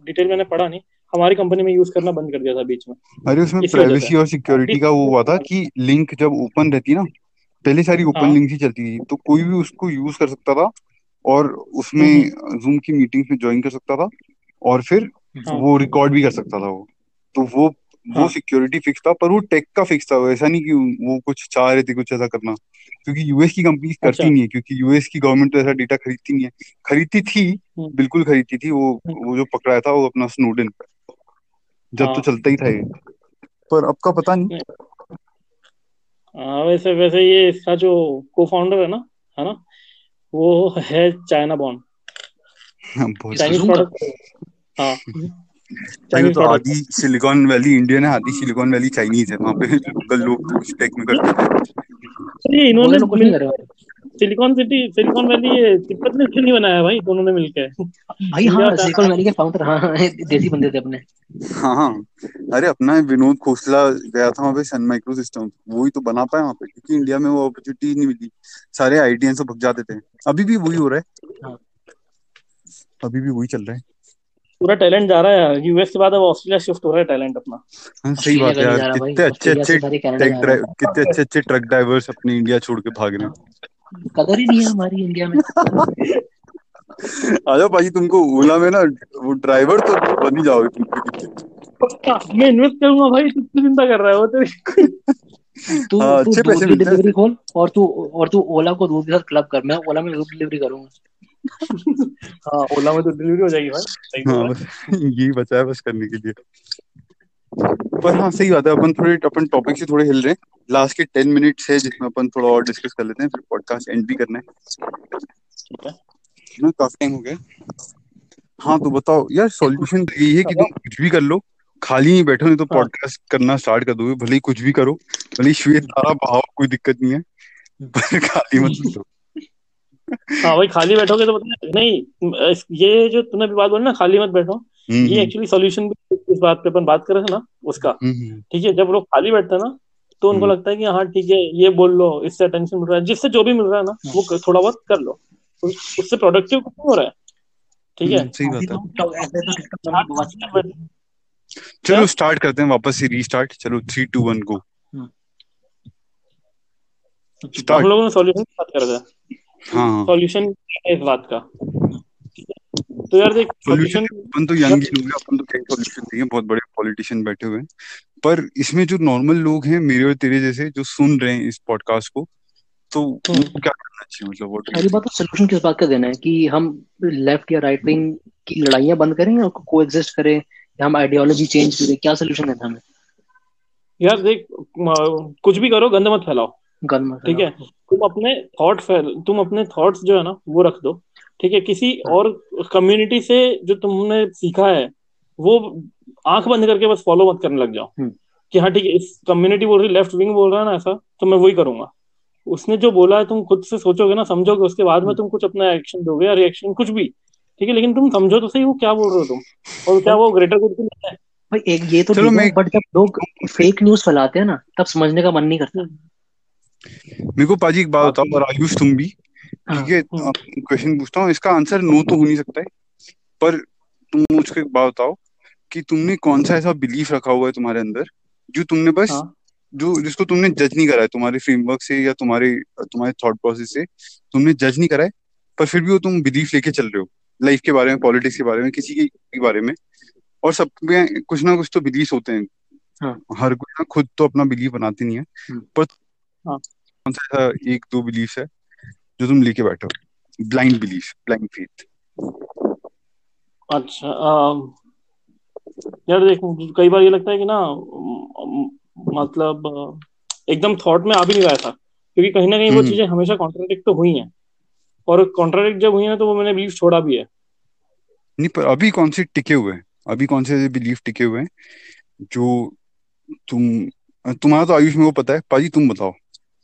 डिटेल मैंने पढ़ा नहीं। हमारी कंपनी में यूज करना बंद कर दिया था बीच में। अरे उसमें प्राइवेसी और सिक्योरिटी का वो हुआ था कि लिंक जब ओपन रहती ना, पहले सारी ओपन लिंक ही चलती थी, तो कोई भी उसको यूज कर सकता था और उसमें जूम की मीटिंग्स में ज्वाइन कर सकता था और फिर वो रिकॉर्ड भी कर सकता था। वो तो वो सिक्योरिटी फिक्स था, पर वो टेक का फिक्स था। ऐसा नहीं कि वो कुछ चाह रहे थे कुछ ऐसा करना, क्योंकि यूएस की कंपनी करती नहीं है, क्योंकि यूएस की गवर्नमेंट तो ऐसा डेटा खरीदती नहीं है। खरीदती थी, बिल्कुल खरीदती थी। वो जो पकड़ाया था वो अपना स्नोडन जब तो चलता ही था ये, पर अब का पता नहीं। वैसे ये इसका जो कोफाउंडर है ना वो है चाइना बॉर्न। चाइनीज तो आधी सिलिकॉन वैली इंडियन है, आधी सिलिकॉन वैली चाइनीज है। वहाँ पे लोकल लोग टेक्निकल इन्होंने सिलिकॉन सिटी, सिलिकॉन वैली ये तिब्बत ने क्यों नहीं बनाया भाई, दोनों ने मिलकर भाई। हाँ, सिलिकॉन वैली के फाउंडर हाँ देसी बंदे थे अपने। हाँ, अरे अपना विनोद खोसला गया था वहाँ पे सन माइक्रो सिस्टम, वो ही तो बना पाए वहाँ पे, क्योंकि इंडिया में वो अपॉर्चुनिटी नहीं मिली। सारे आईटीएन से भग जाते थे। अभी भी वही हो रहा है, अभी भी वही चल रहा है। पूरा टैलेंट जा रहा है यूएस के बाद, अब ऑस्ट्रेलिया शिफ्ट हो रहा है टैलेंट अपना। सही बात है यार, कितने अच्छे ट्रक ड्राइवर्स अपने इंडिया छोड़ के भाग रहे हैं। कदर ही नहीं है हमारी इंडिया में। आजा भाई, तुमको ओला में ना वो ड्राइवर तो बन ही जाओगे तुम। मैं इन्वेस्ट करूंगा भाई, कितनी चिंता कर रहा है वो तू अच्छे पैसे की डिलीवरी खोल और तू ओला को दूध के साथ क्लब कर। मैं ओला में दूध डिलीवरी करूंगा। हाँ, ओला में तो डिलीवरी हो जाएगी भाई। हाँ, यही बचा है बस करने के लिए। पर हाँ, सही बात है। अपन टॉपिक से थोड़े हिल रहे हैं। लास्ट के 10 मिनट्स है जिसमें अपन थोड़ा और डिस्कस कर लेते हैं, फिर पॉडकास्ट एंड भी करना है ना, काफी टाइम हो गया। हाँ, तो बताओ यार, सॉल्यूशन यही है कि तुम कुछ भी कर लो, खाली नहीं बैठो, नहीं तो पॉडकास्ट करना स्टार्ट कर दोगे। भले ही कुछ भी करो, भले ही श्वेत धारा बहाओ, कोई दिक्कत नहीं है, पर खाली मत बैठो। हाँ भाई, खाली बैठोगे तो नहीं, ये जो तुमने भी बात बोली ना, खाली मत बैठो, ये एक्चुअली सॉल्यूशन भी इस बात पे अपन बात कर रहे थे ना उसका। ठीक है, जब लोग खाली बैठते हैं ना तो उनको लगता है कि हाँ ठीक है, ये बोल लो, इससे अटेंशन मिल रहा है, जिससे जो भी मिल रहा है ना, वो थोड़ा बहुत कर लो, उससे प्रोडक्टिव हो रहा है। ठीक है, सही बात है। चलो स्टार्ट करते हैं वापस से, रीस्टार्ट। चलो 3, 2, 1 गो। हम लोगों ने सॉल्यूशन की बात कर रहा था। हाँ, सॉल्यूशन इस बात का तो यार देख, सॉल्यूशन अपन तो यंग लोग हैं, अपन तो कई सॉल्यूशन दिए, बहुत बड़े पॉलिटिशियन बैठे हुए हैं, पर इसमें जो नॉर्मल लोग हैं मेरे और तेरे जैसे जो सुन रहे हैं इस पॉडकास्ट को, तो क्या करना चाहिए? मतलब पहली बात तो सॉल्यूशन किस बात का देना है कि हम लेफ्ट या राइट विंग की लड़ाइयां बंद करें या कोएग्जिस्ट करें, या हम आइडियोलॉजी चेंज करें, क्या सॉल्यूशन देना है हमें? यार देख, कुछ भी करो, गंद मत फैलाओ। ठीक है, तुम अपने थॉट्स जो है ना वो रख दो। ठीक है, किसी और कम्युनिटी से जो तुमने सीखा है वो आंख बंद करके बस फॉलो मत करने लग जाओ कि हाँ ठीक है, इस कम्युनिटी बोल रही, लेफ्ट विंग बोल रहा है ना ऐसा, तो मैं वही करूंगा। उसने जो बोला है, तुम खुद से सोचोगे ना, समझोगे, उसके बाद में तुम कुछ अपना एक्शन दोगे या रिएक्शन कुछ भी। ठीक है, लेकिन तुम समझो तो सही वो क्या बोल रहे हो तुम, और क्या वो ग्रेटर गुड के लिए है भाई। एक ये तो ठीक है, बट जब लोग फेक न्यूज फैलाते हैं ना, तब समझने का मन नहीं करता। मेरे को पाजी एक बात बताओ, और आयुष तुम भी, ठीक है, क्वेश्चन पूछता हूँ, इसका आंसर नो तो हो नहीं सकता है, पर तुम मुझको एक बात बताओ कि तुमने कौन सा ऐसा बिलीफ रखा हुआ है तुम्हारे अंदर जो तुमने बस जो जिसको तुमने जज नहीं करा है तुम्हारे फ्रेमवर्क से या तुम्हारे थॉट प्रोसेस से, तुमने जज नहीं करा है, पर फिर भी वो तुम बिलीफ लेके चल रहे हो लाइफ के बारे में, पॉलिटिक्स के बारे में, किसी के बारे में, और सब में कुछ ना कुछ तो बिलीफ होते हैं, हाँ. हर कोई ना खुद तो अपना बिलीफ बनाती नहीं है, पर कौन सा एक दो बिलीफ है जो तुम लेके बैठो, ब्लाइंड बिलीफ, ब्लाइंड फेथ. अच्छा यार देखो कई बार ये लगता है कि ना मतलब एकदम थॉट में आ भी नहीं रहा था, क्योंकि कहीं ना कहीं वो चीजें हमेशा कॉन्ट्राडिक्ट तो हुई हैं, और कॉन्ट्राडिक्ट जब हुई हैं तो वो मैंने बिलीफ छोड़ा भी है. नहीं पर अभी कौन से टिके हुए हैं, अभी कौन से बिलीफ टिके हुए हैं जो तुम्हारा तो आयुष में वो पता है, पाजी तुम बताओ.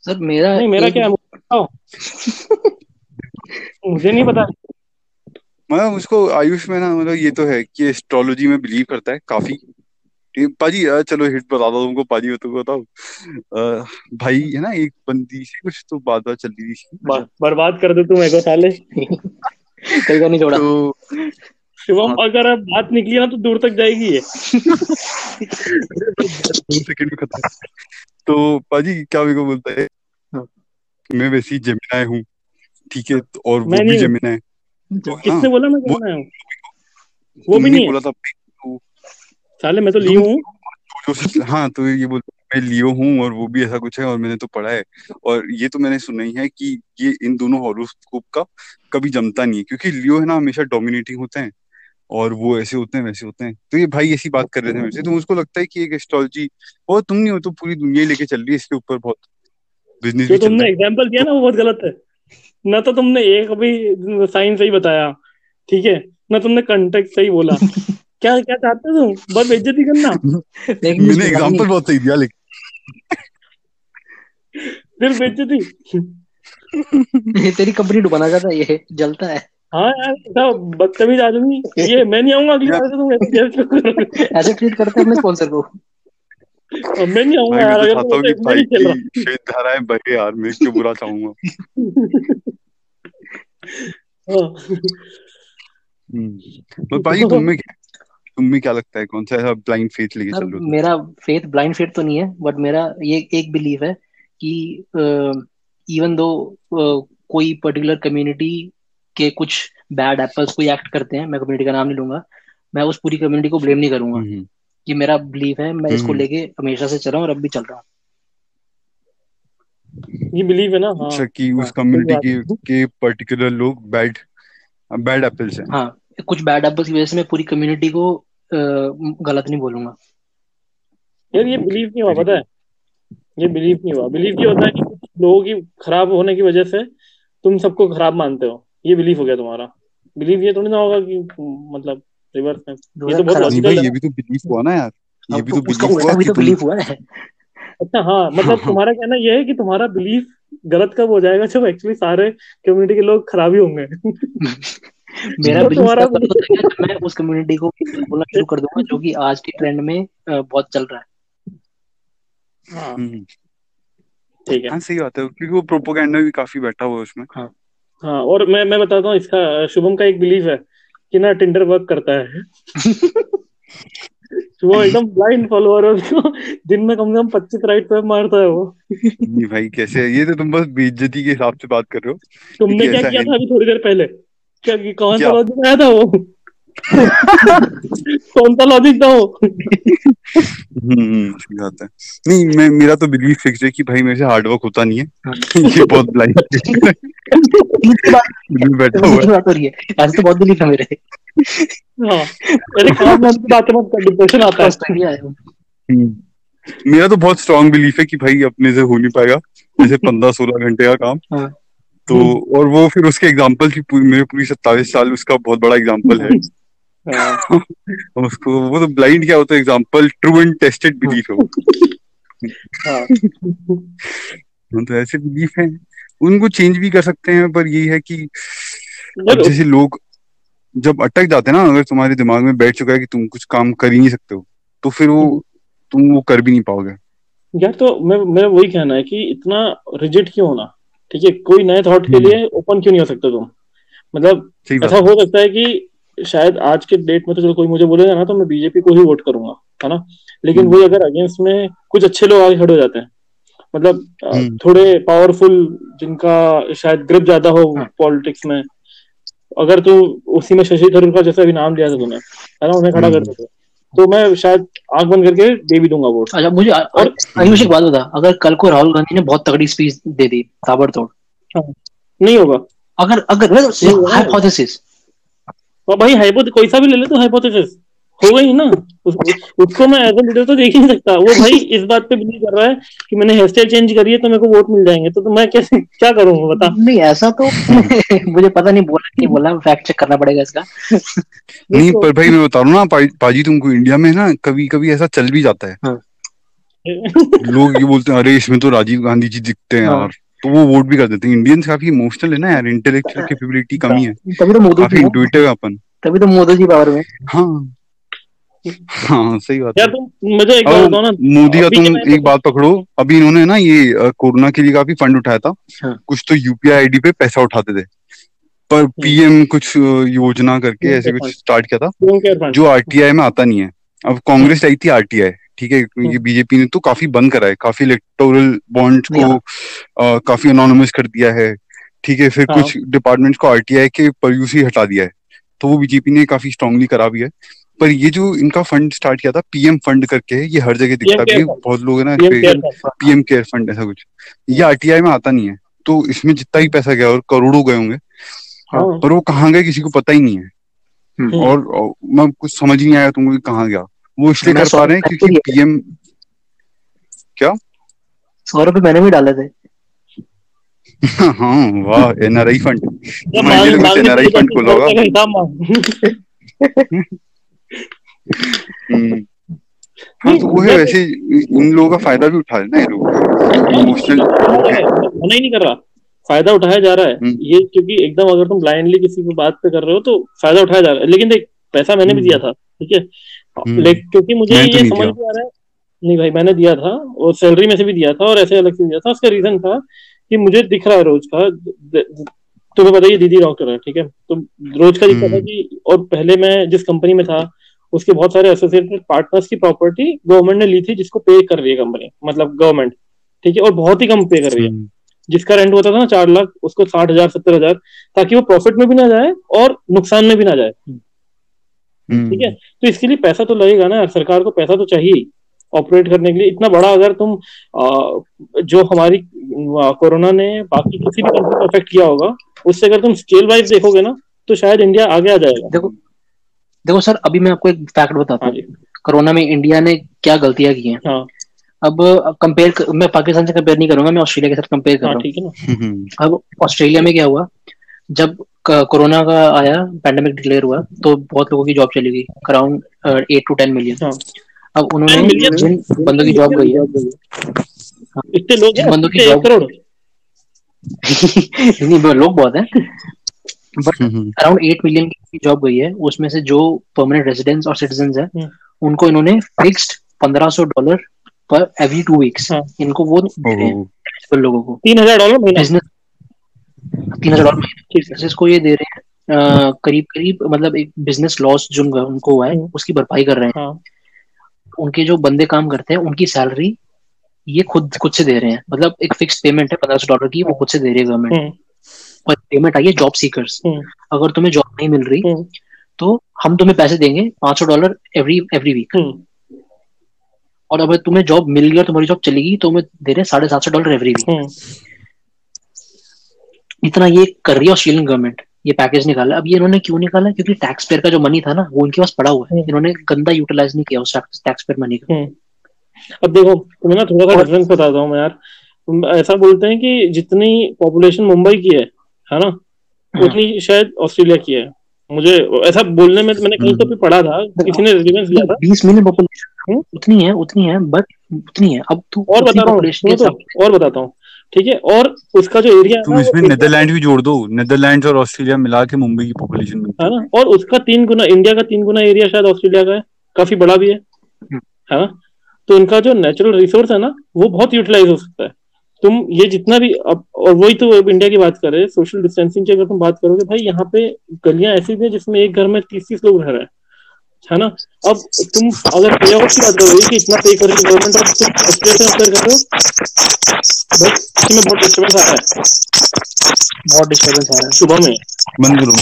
सर मेरा नहीं, मेरा क्या है मुझे नहीं पता. मतलब उसको आयुष में ना मतलब ये तो है कि एस्ट्रोलॉजी में बिलीव करता है काफी. पाजी चलो हिट बता दो तुमको, पाजी तुम बताओ. भाई है ना एक बंदी से कुछ तो बात चल रही थी, बर्बाद कर दो तुम एको साले कहीं नहीं छोड़ा तो, शिवम अगर आप बात निकली ना तो दूर तक जाएगी ये. तो पाजी क्या मेरे को बोलता है मैं वैसी जेमिनाई हूँ, ठीक है, और वो भी जेमिनाई. किसने बोला मैं जेमिनाई हूँ? वो भी नहीं बोला था साले, मैं तो लियो हूँ. हाँ तो ये बोलता मैं लियो हूँ और वो भी ऐसा कुछ है, और मैंने तो पढ़ा है और ये तो मैंने सुना ही है कि ये इन दोनों हॉरोस्कोप का कभी जमता नहीं है, क्योंकि लियो है ना हमेशा डोमिनेटिंग होते हैं और वो ऐसे होते हैं वैसे होते हैं. तो ये भाई ऐसी बात कर रहे थे मेरे से, तो उसको लगता है कि एक एस्ट्रोलॉजी और तुम नहीं हो तो पूरी दुनिया लेके चल रही है इसके ऊपर, बहुत बिजनेस. जो तुमने एग्जांपल दिया ना वो बहुत गलत है ना, तो तुमने एक भी साइंस सही बताया, ठीक है ना, तुमने कंटेक्ट सही बोला. क्या क्या चाहते हो तुम, बस बेइज्जती करना? मैंने एग्जांपल बहुत सही दिया लेकिन सिर्फ बेइज्जती. तेरी कंपनी डुबाना चाहता ये जलता है. हाँ यार बदतमीज आदमी ये, मैं नहीं आऊंगा अगली बार से, तुम ऐसे ट्रीट करते अपने स्पॉन्सर को. मैं नहीं आऊंगा यार, अगर तो भाई की शेष धाराएं बहे यार, मैं क्यों बुरा चाहूंगा. भाई तुम्हें क्या लगता है कौन सा ऐसा ब्लाइंड फेथ लेके चल रहे हो? मेरा फेथ ब्लाइंड फेथ तो नहीं है, बट मेरा ये एक बिलीफ है कि इवन दो कोई पर्टिकुलर कम्युनिटी के कुछ बैड एप्पल्स कोई एक्ट करते हैं, मैं कम्युनिटी का नाम नहीं लूंगा, मैं उस पूरी कम्युनिटी को ब्लेम नहीं करूंगा. ये मेरा बिलीफ है, मैं इसको लेके हमेशा से चल रहा हूँ और अब भी चल रहा हूँ. ये बिलीफ है ना, हाँ, कि उस कम्युनिटी के पर्टिकुलर लोग बैड एप्पल्स हैं. हाँ, कुछ बैड एप्पल्स की वजह से मैं पूरी कम्युनिटी को गलत नहीं बोलूंगा. यार ये बिलीफ नहीं हुआ, पता है ये बिलीफ नहीं हुआ. बिलीफ ये होता है कि लोगों की खराब होने की वजह से तुम सबको खराब मानते हो, ये बिलीफ हो गया तुम्हारा. बिलीफ ये थोड़ी ना होगा कि मतलब रिवर्स में. ये तो बहुत लॉजिकल है, ये भी तो बिलीफ हुआ ना यार, ये भी तो बिलीफ हुआ है. अच्छा हाँ, मतलब तुम्हारा कहना ये है कि तुम्हारा बिलीफ गलत कब हो जाएगा जब एक्चुअली सारे कम्युनिटी के लोग खराब ही होंगे. मेरा बिलीफ मैं उस कम्युनिटी को बोलना शुरू कर दूंगा जो कि आज के ट्रेंड में बहुत चल रहा है. ठीक है, सही बात है, क्योंकि वो प्रोपोगेंडा भी काफी बैठा हुआ है उसमें. हाँ, और मैं बताता हूँ इसका. शुभम का एक बिलीफ है कि ना टिंडर वर्क करता है. वो एकदम ब्लाइंड फॉलोअर है, दिन में कम से कम 25 राइट पे मारता है वो. नहीं भाई कैसे, ये तो तुम बस बेइज्जती के हिसाब से बात कर रहे हो. तुमने क्या किया था अभी थोड़ी देर पहले? कौन सा लॉजिक आया था वो? कौन सा लॉजिक था वो? बात है. नहीं मेरा तो बिलीफ फिक्स है कि भाई मेरे से हार्डवर्क होता नहीं है. ये बहुत ब्लाइंड बैठा हुआ है, ऐसे तो बहुत बिलीफ है मेरे. हां अरे काम में बात मत कर, डिप्रेशन आता है. मेरा तो बहुत स्ट्रांग बिलीफ है कि भाई अपने से हो नहीं पाएगा, जैसे 15-16 घंटे का काम तो. और वो फिर उसके एग्जाम्पल की मेरे पूरी 27 साल उसका बहुत बड़ा एग्जाम्पल है. उसको वो तो ब्लाइंड क्या होता है example, true and tested belief हो. तो ऐसे बिलीफ है, उनको चेंज भी कर सकते हैं, पर यही है कि जैसे लोग जब अटक जाते हैं ना, अगर तुम्हारे दिमाग में बैठ चुका है कि तुम कुछ काम कर ही नहीं सकते हो, तो फिर वो तुम वो कर भी नहीं पाओगे यार. तो मेरा वही कहना है कि इतना रिजिड क्यों होना, ठीक है, कोई नए थॉट के लिए ओपन क्यों नहीं हो सकते तुम? मतलब ऐसा हो सकता है कि शायद आज के डेट में तो चलो कोई मुझे बोलेगा ना तो मैं बीजेपी को ही वोट करूंगा, है ना, लेकिन वही अगर अगेंस्ट में कुछ अच्छे लोग आगे खड़े हो जाते हैं, मतलब थोड़े पावरफुल जिनका शायद ग्रिप ज्यादा हो पॉलिटिक्स में, अगर तू उसी में शशि थरूर का जैसा भी नाम लिया था तूने, है ना, उन्हें खड़ा कर देते तो मैं शायद आंख बंद करके दे भी दूंगा वोट। अच्छा मुझे और एक बात बता, अगर कल को राहुल गांधी ने बहुत तगड़ी स्पीच दे दी ताबड़तोड़, नहीं होगा। अगर अगर हाइपोथेसिस भाई, कोई सा भी ले ले तो हाइपोथेसिस होगा ही ना। उसको मैं एज ए लीडर तो देख ही नहीं सकता। वो भाई इस बात पे बिलीव कर रहा है कि मैंने हेयर स्टाइल चेंज करी है तो मेरे को वोट मिल जाएंगे, तो मैं कैसे क्या करूंगा बता। नहीं ऐसा तो मुझे पता नहीं, बोला नहीं बोला, फैक्ट चेक करना पड़ेगा इसका। नहीं पर भाई मैं बता रहा हूँ ना पाजी तुमको, इंडिया में ना कभी कभी ऐसा चल भी जाता है। लोग ये बोलते हैं अरे इसमें तो राजीव गांधी जी दिखते हैं यार, तो वो वोट भी कर देते हैं। इंडियंस काफी इमोशनल है ना यार, इंटेलेक्चुअल कैपेबिलिटी कमी है, काफी इंट्यूटिव है अपन, तभी तो मोदी जी पावर में। हाँ सही बात है। मोदी का तुम एक बात पकड़ो, अभी इन्होंने ना ये कोरोना के लिए काफी फंड उठाया था। हाँ। कुछ तो यूपीआई आईडी पे पैसा उठाते थे, पर पीएम कुछ योजना करके ऐसे कुछ स्टार्ट किया था जो आरटीआई में आता नहीं है। अब कांग्रेस आई थी आरटीआई, ठीक है, क्योंकि बीजेपी ने तो काफी बंद करा है, काफी इलेक्टोरल बॉन्ड को काफी अनोनिमस कर दिया है, ठीक है। फिर कुछ डिपार्टमेंट को आरटीआई के परयूस ही हटा दिया है, तो वो बीजेपी ने काफी स्ट्रांगली करा भी है। पर ये जो इनका फंड स्टार्ट किया था पीएम फंड करके, ये हर जगह दिखता भी है, बहुत लोग है ना पीएम केयर फंड, ऐसा कुछ ये आरटीआई में आता नहीं है। तो इसमें जितना ही पैसा गया, और करोड़ों गए होंगे, पर वो कहाँ गए किसी को पता ही नहीं है, और मैं कुछ समझ नहीं आया तुमको कहाँ गया। वो इसलिए कर पा रहे हैं क्योंकि पीएम क्या 100 रुपए मैंने भी डाले थे। हाँ वाह, एनआरआई फंड, एनआरआई फंड खुला होगा। हाँ तो वो है, वैसे इन लोगों का फायदा भी उठा रहे ना ये लोग, इमोशनल मना ही नहीं कर रहा, फायदा उठाया जा रहा है ये। क्योंकि एकदम अगर तुम ब्लाइंडली किसी को बात पे कर रहे हो तो फायदा उठाया जा रहा है। लेकिन देख पैसा मैंने भी दिया था, ठीक है, लेकिन क्योंकि मुझे ये समझ में आ रहा है, नहीं भाई मैंने दिया था और सैलरी में से भी दिया था और ऐसे अलग से दिया था। उसका रीजन था कि मुझे दिख रहा है रोज का, तुम्हें पता है दीदी डॉक्टर है, ठीक है, तो रोज का दिखता था कि, और पहले मैं जिस कंपनी में था उसके बहुत सारे एसोसिएटेड पार्टनर्स की प्रॉपर्टी गवर्नमेंट ने ली थी, जिसको पे कर रही है कंपनी, मतलब गवर्नमेंट, ठीक है, और बहुत ही कम पे कर रही है। जिसका रेंट होता था ना 4 लाख, उसको 60,000 70,000, ताकि वो प्रॉफिट में भी ना जाए और नुकसान में भी ना जाए, ठीक है। तो इसके लिए पैसा तो लगेगा ना, सरकार को पैसा तो चाहिए ऑपरेट करने के लिए। इतना बड़ा अगर तुम जो हमारी कोरोना ने बाकी किसी भी कंपनी को अफेक्ट किया होगा, उससे अगर तुम स्केल वाइज देखोगे ना तो शायद इंडिया आगे आ जाएगा। देखो सर, अभी मैं आपको एक फैक्ट बताता हूँ, कोरोना में इंडिया ने क्या गलतियां की हैं। हाँ। अब कंपेयर, मैं पाकिस्तान से कंपेयर नहीं करूंगा, मैं ऑस्ट्रेलिया के साथ कंपेयर कर रहा हूँ। अब ऑस्ट्रेलिया में क्या हुआ, जब कोरोना का आया, पैंडेमिक डिक्लेयर हुआ, तो बहुत लोगों की जॉब चली गई, अराउंड 8 to 10 million। हाँ। अब उन्होंने जिन बंदों की जॉब गई है, इतने लोग बंदों की जॉब, करोड़ लोग बहुत है, बट अराउंड 8 million की जॉब गई है। उसमें से जो परमानेंट रेजिडेंट्स और सिटीजन्स हैं, उनको इन्होंने फिक्स्ड $1,500 पर एवरी 2 weeks इनको वो देते हैं, लोगों को $3,000 महीना, $3,000 बिजनेस को ये दे रहे हैं, करीब करीब मतलब एक बिजनेस लॉस जो उनको हुआ है उसकी भरपाई कर रहे हैं। उनके जो बंदे काम करते हैं उनकी सैलरी ये खुद से दे रहे हैं, मतलब एक फिक्स्ड पेमेंट है $1,500 की, वो खुद से दे रहे हैं गवर्नमेंट। पर पेमेंट आई है जॉब सीकर्स, अगर तुम्हें जॉब नहीं मिल रही तो हम तुम्हें पैसे देंगे $500 एवरी वीक, और अगर तुम्हें जॉब मिल गई और तुम्हारी जॉब चली गई तो हमें दे रहे $750 एवरी वीक। इतना ये कर रही है ऑस्ट्रेलियन गवर्नमेंट, ये पैकेज निकाला। अब ये इन्होंने क्यों निकाला, क्योंकि टैक्स पेयर का जो मनी था ना वो इनके पास पड़ा हुआ है, इन्होंने गंदा यूटिलाइज नहीं किया उस टैक्स पेयर मनी का। अब देखो तुम्हें ना थोड़ा सा डिफरेंस बताता हूँ यार, ऐसा बोलते हैं कि जितनी पॉपुलेशन मुंबई की है ना, उतनी शायद ऑस्ट्रेलिया की है। मुझे ऐसा बोलने में मैंने कहीं तो भी पढ़ा था, किसी ने रेफरेंस लिया था, 20 मिलियन पॉपुलेशन उतनी है, बट उतनी है। अब तो और बता रहा हूँ, और बताता हूँ, ठीक है, और उसका जो एरिया तुम इसमें नीदरलैंड भी जोड़ दो, नीदरलैंड और ऑस्ट्रेलिया मिला के मुंबई की पॉपुलेशन है ना, और उसका 3 गुना, इंडिया का 3 गुना एरिया शायद ऑस्ट्रेलिया का है, काफी बड़ा भी है ना। तो इनका जो नेचुरल रिसोर्स है ना वो बहुत यूटिलाइज हो सकता है। तुम ये जितना भी और वही तो इंडिया की बात कर रहे हैं, सोशल डिस्टेंसिंग की अगर तुम बात करोगे भाई, यहाँ पे गलियां ऐसी भी है जिसमें एक घर में 30-30 लोग रह रहे हैं, है ना। अब तुम अगर पे आउट की बात करोगे कि इतना पे करके गवर्नमेंट और में बहुत डिस्टर्बेंस आ रहा है, सुबह में बंद करो।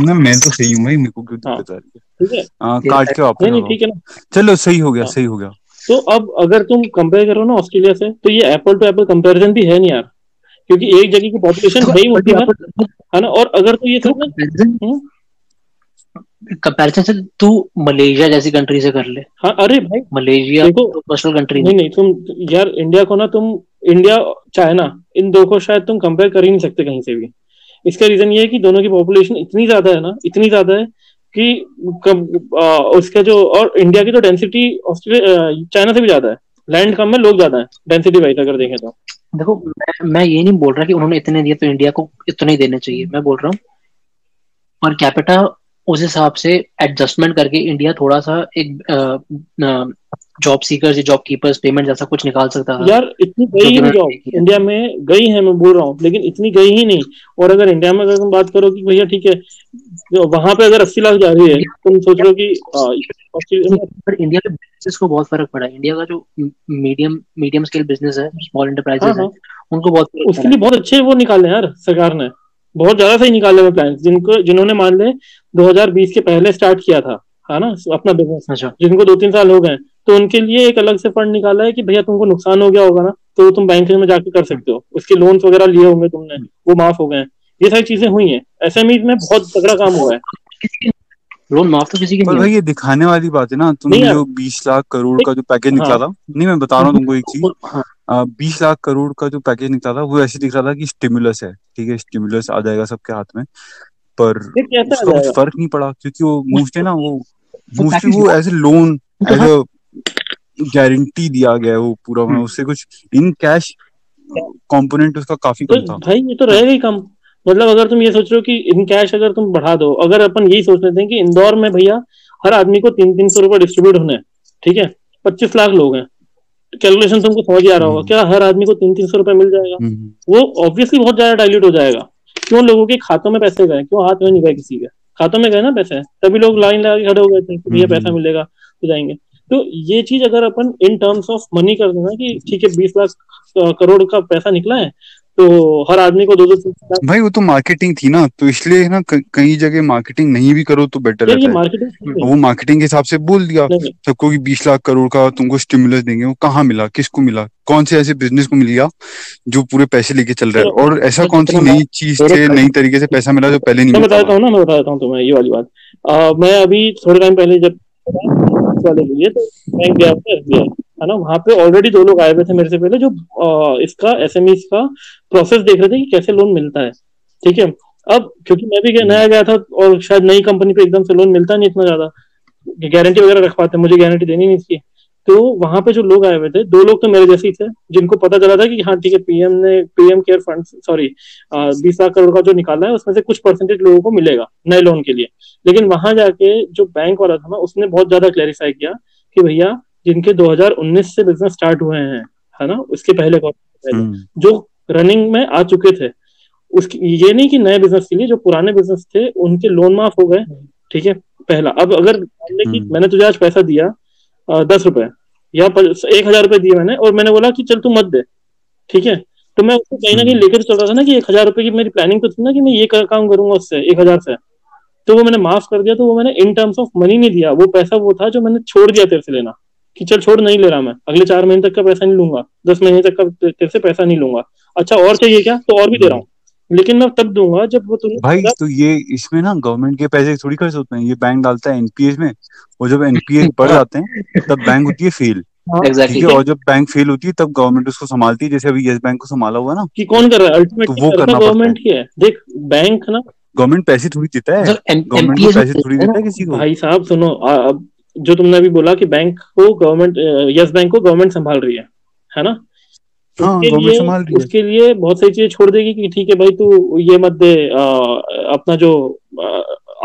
ना मैं तो सही हूँ भाई, मेरे को क्यों दिक्कत आ रही है। काट के वापस नहीं, ठीक है ना, चलो सही हो गया, सही हो गया। तो अब अगर तुम कंपेयर करो ना ऑस्ट्रेलिया से, तो ये एप्पल टू एप्पल कंपैरिजन भी है नहीं यार, क्योंकि एक जगह की पॉपुलेशन वही होती है ना। और अगर तो ये कंपैरिजन से तू मलेशिया जैसी कंट्री से कर ले। हाँ अरे भाई मलेशिया पर्सनल कंट्री नहीं, तुम यार इंडिया को ना, तुम इंडिया चाइना इन दो को शायद तुम कंपेयर कर ही नहीं सकते कहीं से भी। इसका रीजन ये है कि दोनों की पॉपुलेशन इतनी ज्यादा है ना, इतनी ज्यादा है कि उसका जो, और इंडिया की तो डेंसिटी ऑस्ट्रेलिया चाइना से भी ज्यादा है, लैंड कम है, लोग ज्यादा है डेंसिटी वाइज अगर देखें तो। देखो मैं ये नहीं बोल रहा कि उन्होंने इतने दिए तो इंडिया को इतने ही देने चाहिए, मैं बोल रहा हूँ पर कैपिटा उस हिसाब से एडजस्टमेंट करके इंडिया थोड़ा सा एक जॉब सीकर्स या जॉब कीपर्स पेमेंट जैसा कुछ निकाल सकता है यार। इतनी गई है जॉब इंडिया में, गई है मैं बोल रहा हूँ, लेकिन इतनी गई ही नहीं। और अगर इंडिया में अगर तुम बात करो कि भैया ठीक है वहां पे अगर 80 लाख जा रही है, तुम सोच रहे हो कि इंडिया के बिजनेस को बहुत फर्क पड़ा है। इंडिया का जो मीडियम स्केल बिजनेस है, स्मॉल एंटरप्राइजेस है, उनको बहुत, उसके लिए बहुत अच्छे वो निकाले यार सरकार ने, बहुत ज्यादा सही निकाले हुए प्लान जिन्होंने मान ले 2020 के पहले स्टार्ट किया था है ना अपना बिजनेस। अच्छा। जिनको 2-3 साल हो गए, तो उनके लिए एक अलग से फंड निकाला है कि भैया तुमको नुकसान हो गया होगा ना, तो तुम बैंक में जाके कर सकते हो, उसके लोन्स वगैरह लिए होंगे तुमने, वो माफ हो गए, ये सारी चीजें हुई है। एसएमई में बहुत तगड़ा काम हुआ है, लोन माफ तो किसी के नहीं। ये दिखाने वाली बात है ना, तुमने जो 20 लाख करोड़ का जो पैकेज निकला था, नहीं मैं बता रहा हूँ तुमको एक चीज, 20 लाख करोड़ का जो पैकेज निकला था वो ऐसे दिख रहा था कि स्टिमुलस है, ठीक है स्टिमुलस आ जाएगा सबके हाथ में, पर उसका कुछ फर्क नहीं पड़ा क्योंकि वो मोस्टली ना वो ऐसे लोन एज गारंटी दिया गया है वो पूरा, उससे कुछ इन कैश कंपोनेंट उसका काफी कम था भाई, ये तो रहेगा ही कम। मतलब अगर तुम ये सोच रहे हो कि इन कैश अगर तुम बढ़ा दो, अगर अपन यही सोच लेते हैं कि इंदौर में भैया हर आदमी को 300-300 रुपए डिस्ट्रीब्यूट होने, ठीक है 25 लाख लोग हैं, कैलकुलेशन तुमको समझ आ रहा होगा, क्या हर आदमी को 300-300 रुपए मिल जाएगा? वो ऑब्वियसली बहुत ज्यादा डायल्यूट हो जाएगा। क्यों लोगों के खातों में पैसे गए, क्यों हाथ में नहीं गए किसी के, खातों में गए ना पैसे, तभी लोग लाइन लगा के खड़े हो गए थे कि भैया पैसा मिलेगा तो जाएंगे। तो ये चीज अगर अपन इन टर्म्स ऑफ मनी कर देना कि ठीक है 20 लाख करोड़ का पैसा निकला है तो हर आदमी को 2-2 भाई, वो तो मार्केटिंग थी ना, तो इसलिए ना कई जगह मार्केटिंग नहीं भी करो तो बेटर है। वो मार्केटिंग के हिसाब से बोल दिया सबको कि 20 लाख करोड़ का तुमको स्टिमुलस देंगे, वो कहाँ मिला, किसको मिला, कौन से ऐसे बिजनेस को मिला जो पूरे पैसे लेके चल रहा है, और ऐसा कौन सी नई चीज से नई तरीके से पैसा मिला जो पहले नहीं। मैं बताता हूँ तुम्हें ये वाली बात। मैं अभी थोड़े टाइम पहले जब वाले के लिए तो बैंक गया था है ना, वहाँ पे ऑलरेडी 2 लोग आए हुए थे मेरे से पहले जो इसका एसएमई का प्रोसेस देख रहे थे कि कैसे लोन मिलता है, ठीक है। अब क्योंकि मैं भी नया गया था और शायद नई कंपनी पे एकदम से लोन मिलता नहीं इतना ज्यादा, गारंटी वगैरह रख पाते, मुझे गारंटी देनी नहीं थी। तो वहाँ पे जो लोग आए हुए थे, 2 लोग तो मेरे जैसे ही थे जिनको पता चला था कि हाँ ठीक है पीएम ने PM care fund 20 lakh crore का जो निकाला है उसमें से कुछ परसेंटेज लोगों को मिलेगा नए लोन के लिए। लेकिन वहां जाके जो बैंक वाला था ना उसने बहुत ज्यादा क्लैरिफाई किया कि भैया जिनके 2019 से बिजनेस स्टार्ट हुए हैं है ना, उसके पहले जो रनिंग में आ चुके थे, उसकी ये नहीं कि नए बिजनेस के लिए, जो पुराने बिजनेस थे उनके लोन माफ हो गए, ठीक है पहला। अब अगर कि मैंने तुझे आज पैसा दिया 10 रुपए या 1,000 रुपए दिए मैंने, और मैंने बोला कि चल तू मत दे, ठीक है, तो मैं उसको कहीं ना कहीं लेकर चल रहा था ना कि 1,000 रुपए की मेरी प्लानिंग तो थी ना कि मैं ये काम करूंगा उससे 1,000 से, तो वो मैंने माफ कर दिया। तो वो मैंने इन टर्म्स ऑफ मनी नहीं दिया, वो पैसा वो था जो मैंने छोड़ दिया तेरे से लेना कि चल छोड़ नहीं ले रहा मैं, अगले 4 महीने तक का पैसा नहीं लूंगा, 10 महीने तक का तेरे से पैसा नहीं लूंगा। अच्छा और चाहिए क्या, तो और भी दे रहा हूँ, लेकिन मैं तब दूंगा जब वो तुमने भाई। तो ये इसमें ना गवर्नमेंट के पैसे थोड़ी खर्च होते हैं, ये बैंक डालता है एनपीएस में, और जब एनपीएस बढ़ जाते हैं तब बैंक होती है फेल, ठीक है, और जब बैंक फेल होती है तब गवर्नमेंट उसको संभालती है, जैसे अभी यस बैंक को संभाला हुआ ना कि कौन कर रहा है, अल्टीमेटली वो करना गवर्नमेंट ही है। देख बैंक ना, गवर्नमेंट पैसे थोड़ी देता है, गवर्नमेंट को पैसे थोड़ी देता है किसी को। भाई साहब सुनो, अब जो तुमने अभी बोला कि बैंक को गवर्नमेंट, यस बैंक को गवर्नमेंट संभाल रही है ना, उसके लिए बहुत सारी चीजें छोड़ देगी कि ठीक है भाई तू ये मत दे, अपना जो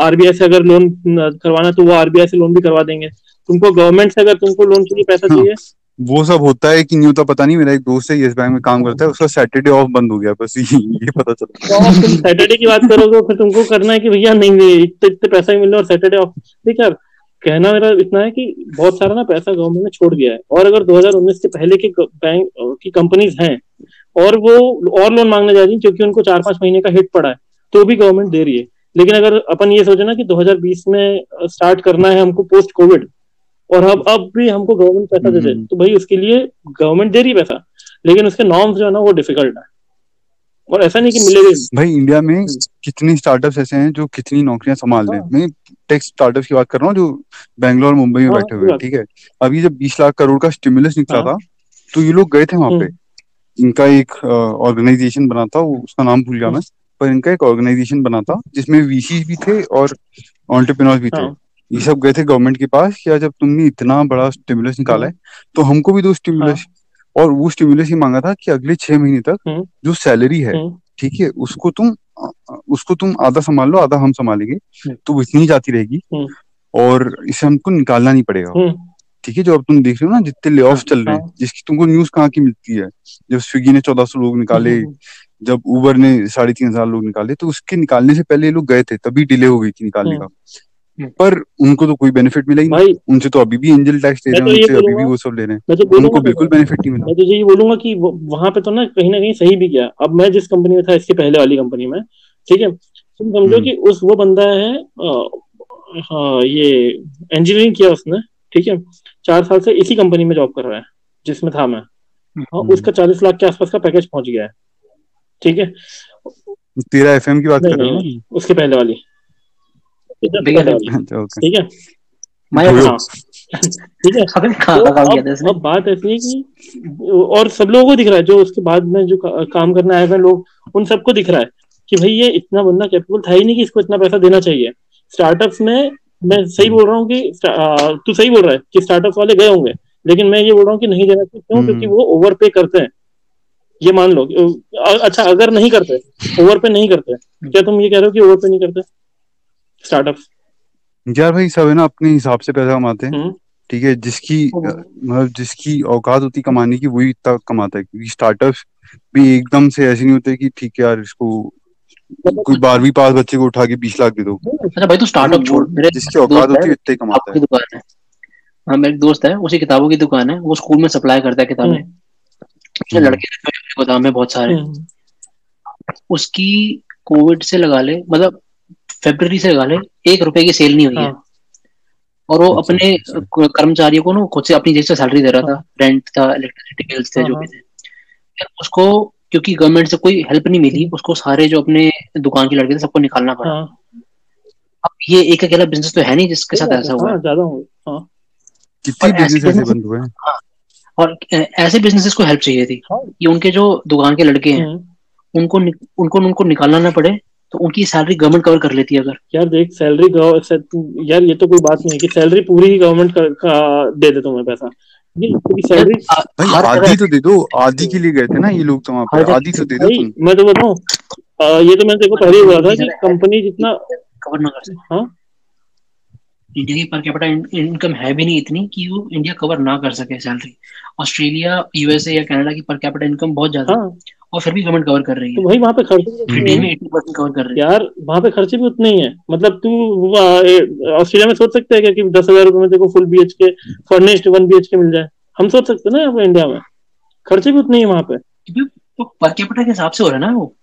आरबीआई से अगर लोन करवाना तो वो आरबीआई से लोन भी करवा देंगे तुमको, गवर्नमेंट से अगर तुमको लोन के लिए पैसा चाहिए। वो सब होता है कि नहीं होता पता नहीं, मेरा एक दोस्त है यस बैंक में काम करता है, उसका सैटरडे ऑफ बंद हो गया, बस ये पता चला। तो सैटरडे की बात करोगे फिर तुमको करना है कि भैया नहीं इतने पैसा ही मिल रहा और सैटरडे ऑफ, ठीक है। कहना मेरा इतना है कि बहुत सारा ना पैसा गवर्नमेंट ने छोड़ दिया है, और अगर 2019 के पहले के बैंक की कंपनीज हैं और वो और लोन मांगने जा रही है क्योंकि उनको 4-5 महीने का हिट पड़ा है, तो भी गवर्नमेंट दे रही है। लेकिन अगर अपन ये सोचे ना कि 2020 में स्टार्ट करना है हमको पोस्ट कोविड, और अब भी हमको गवर्नमेंट पैसा दे तो भाई उसके लिए गवर्नमेंट दे रही है पैसा, लेकिन उसके नॉर्म्स जो है ना वो डिफिकल्ट है। और ऐसा नहीं कि मिलेगा भाई, इंडिया में कितने स्टार्टअप्स ऐसे हैं जो कितनी नौकरियां संभाल रहे हैं। मैं टेक स्टार्टअप्स की बात कर रहा हूँ जो बैंगलोर मुंबई में बैठे हुए हैं, ठीक है। अभी जब 20 लाख करोड़ का स्टिमुलस निकला था तो ये लोग गए थे वहां पे। इनका एक ऑर्गेनाइजेशन बना था, उसका नाम भूल गया मैं, पर इनका एक ऑर्गेनाइजेशन बना था जिसमें वीसी भी थे और एंटरप्रेन्योर्स भी थे। ये सब गए थे गवर्नमेंट के पास कि जब तुमने इतना बड़ा स्टिमुलस निकाला है तो हमको भी दो स्टिमुलस। और वो स्टिमुलस ही मांगा था कि अगले 6 महीने तक जो सैलरी है, ठीक है, उसको तुम आधा संभाल लो, आधा हम संभालेंगे, तो इतनी जाती रहेगी और इसे हमको निकालना नहीं पड़ेगा, ठीक है। जो अब तुम देख रहे हो ना जितने ले ऑफ चल रहे हैं, जिसकी तुमको न्यूज कहाँ की मिलती है। जब स्विगी ने 1400 लोग निकाले, जब उबर ने 3500 लोग निकाले, तो उसके निकालने से पहले ये लोग गए थे, तभी डिले हो गई थी निकालने का। पर उनको तो कोई बेनिफिट मिला ही नहीं, उनसे तो अभी भी एंजल टैक्स ले रहे हैं, अभी भी वो सब ले रहे हैं, उनको बिल्कुल बेनिफिट नहीं मिला। मैं तुझे ये बोलूंगा कि वहां पे तो ना कहीं सही भी किया। अब मैं जिस कंपनी में था, इसके पहले वाली कंपनी में, ठीक है, तुम समझो कि उस वो बंदा है, ये इंजीनियरिंग किया उसने, ठीक है, 4 साल से इसी कंपनी में जॉब कर रहा है जिसमें था मैं, और उसका 40 लाख के आसपास का पैकेज पहुंच गया है, ठीक है। 13 FM की बात कर रहे हो? उसके पहले वाली, ठीक है। अब बात ऐसी है कि, और सब लोगों को दिख रहा है जो उसके बाद में जो काम करने आए हुए लोग, उन सबको दिख रहा है कि भाई ये इतना बंदा कैपेबल था ही नहीं कि इसको इतना पैसा देना चाहिए। स्टार्टअप्स में मैं सही बोल रहा हूँ कि तू सही बोल रहा है कि स्टार्टअप्स वाले गए होंगे, लेकिन मैं ये बोल रहा हूँ कि नहीं देना चाहिए। क्यों? क्योंकि वो ओवर पे करते हैं, ये मान लो। अच्छा, अगर नहीं करते, ओवर पे नहीं करते, क्या तुम ये कह रहे हो कि ओवर पे नहीं करते स्टार्टअप्स? यार भाई सब है ना अपने हिसाब से पैसा कमाते हैं, ठीक है। जिसकी औकात होती कमाने की वही इतना कमाता है, क्योंकि स्टार्टअप्स भी एकदम से ऐसे नहीं होते कि ठीक है यार इसको कोई 12वीं पास बच्चे को उठा के 20 लाख दे दो। अच्छा भाई, तो स्टार्टअप छोड़, मेरे जिसकी औकात होती है इतने कमाता है। दुकान है, हाँ मेरे दोस्त है, उसी किताबों की दुकान है, वो स्कूल में सप्लाई करता है किताबें, उसके लड़के गोदाम में बहुत सारे। उसकी कोविड से लगा ले, मतलब फेब्रुअरी से लगा ले, 1 रुपए की सेल नहीं हुई है, और वो अपने कर्मचारियों को ना खुद से अपनी जेब से सैलरी दे रहा था, रेंट था, इलेक्ट्रिसिटी बिल्स थे, जो भी थे। उसको क्योंकि गवर्नमेंट से कोई हेल्प नहीं मिली, उसको सारे जो अपने दुकान के लड़के थे सबको निकालना पड़ा। अब ये एक अकेला बिजनेस तो है नहीं जिसके साथ ऐसा हुआ, ज्यादा हुआ, कितने बिजनेस ऐसे बंद हुए हैं। और ऐसे बिजनेसेस को हेल्प चाहिए थी कि उनके जो दुकान के लड़के हैं उनको निकालना ना पड़े, तो उनकी सैलरी गवर्नमेंट कवर कर लेती है। अगर यार देख सैलरी, यार ये तो कोई बात नहीं है कि सैलरी पूरी ही गवर्नमेंट दे दे तुम्हें पैसा, आधी तो दे दो। आधी के लिए गए थे ना ये लोग, तो वहाँ पे आधी तो दे दो। मैं तो बताऊँ, ये तो मैंने देखो पहले ही बोला था कि कंपनी जितना कवर ना कर सके। हाँ, इंडिया की पर कैपिटा इनकम है भी नहीं इतनी कि वो इंडिया कवर ना कर सके सैलरी। ऑस्ट्रेलिया, यूएसए या कनाडा की पर कैपिटा इनकम बहुत ज्यादा है, और फिर भी गवर्नमेंट कवर कर रही है। तो भाई वहाँ पे खर्चे इंडिया में 80% कवर कर रही है। यार वहाँ पे खर्चे भी उतने ही है, मतलब तू ऑस्ट्रेलिया में सोच सकते है क्या कि 10,000 रुपए में देखो फुल BHK फर्निश्ड 1 BHK मिल जाए? हम सोच सकते ना, इंडिया में खर्चे भी उतने ही वहाँ पे, पर कैपिटा के हिसाब से हो रहा है ना वो।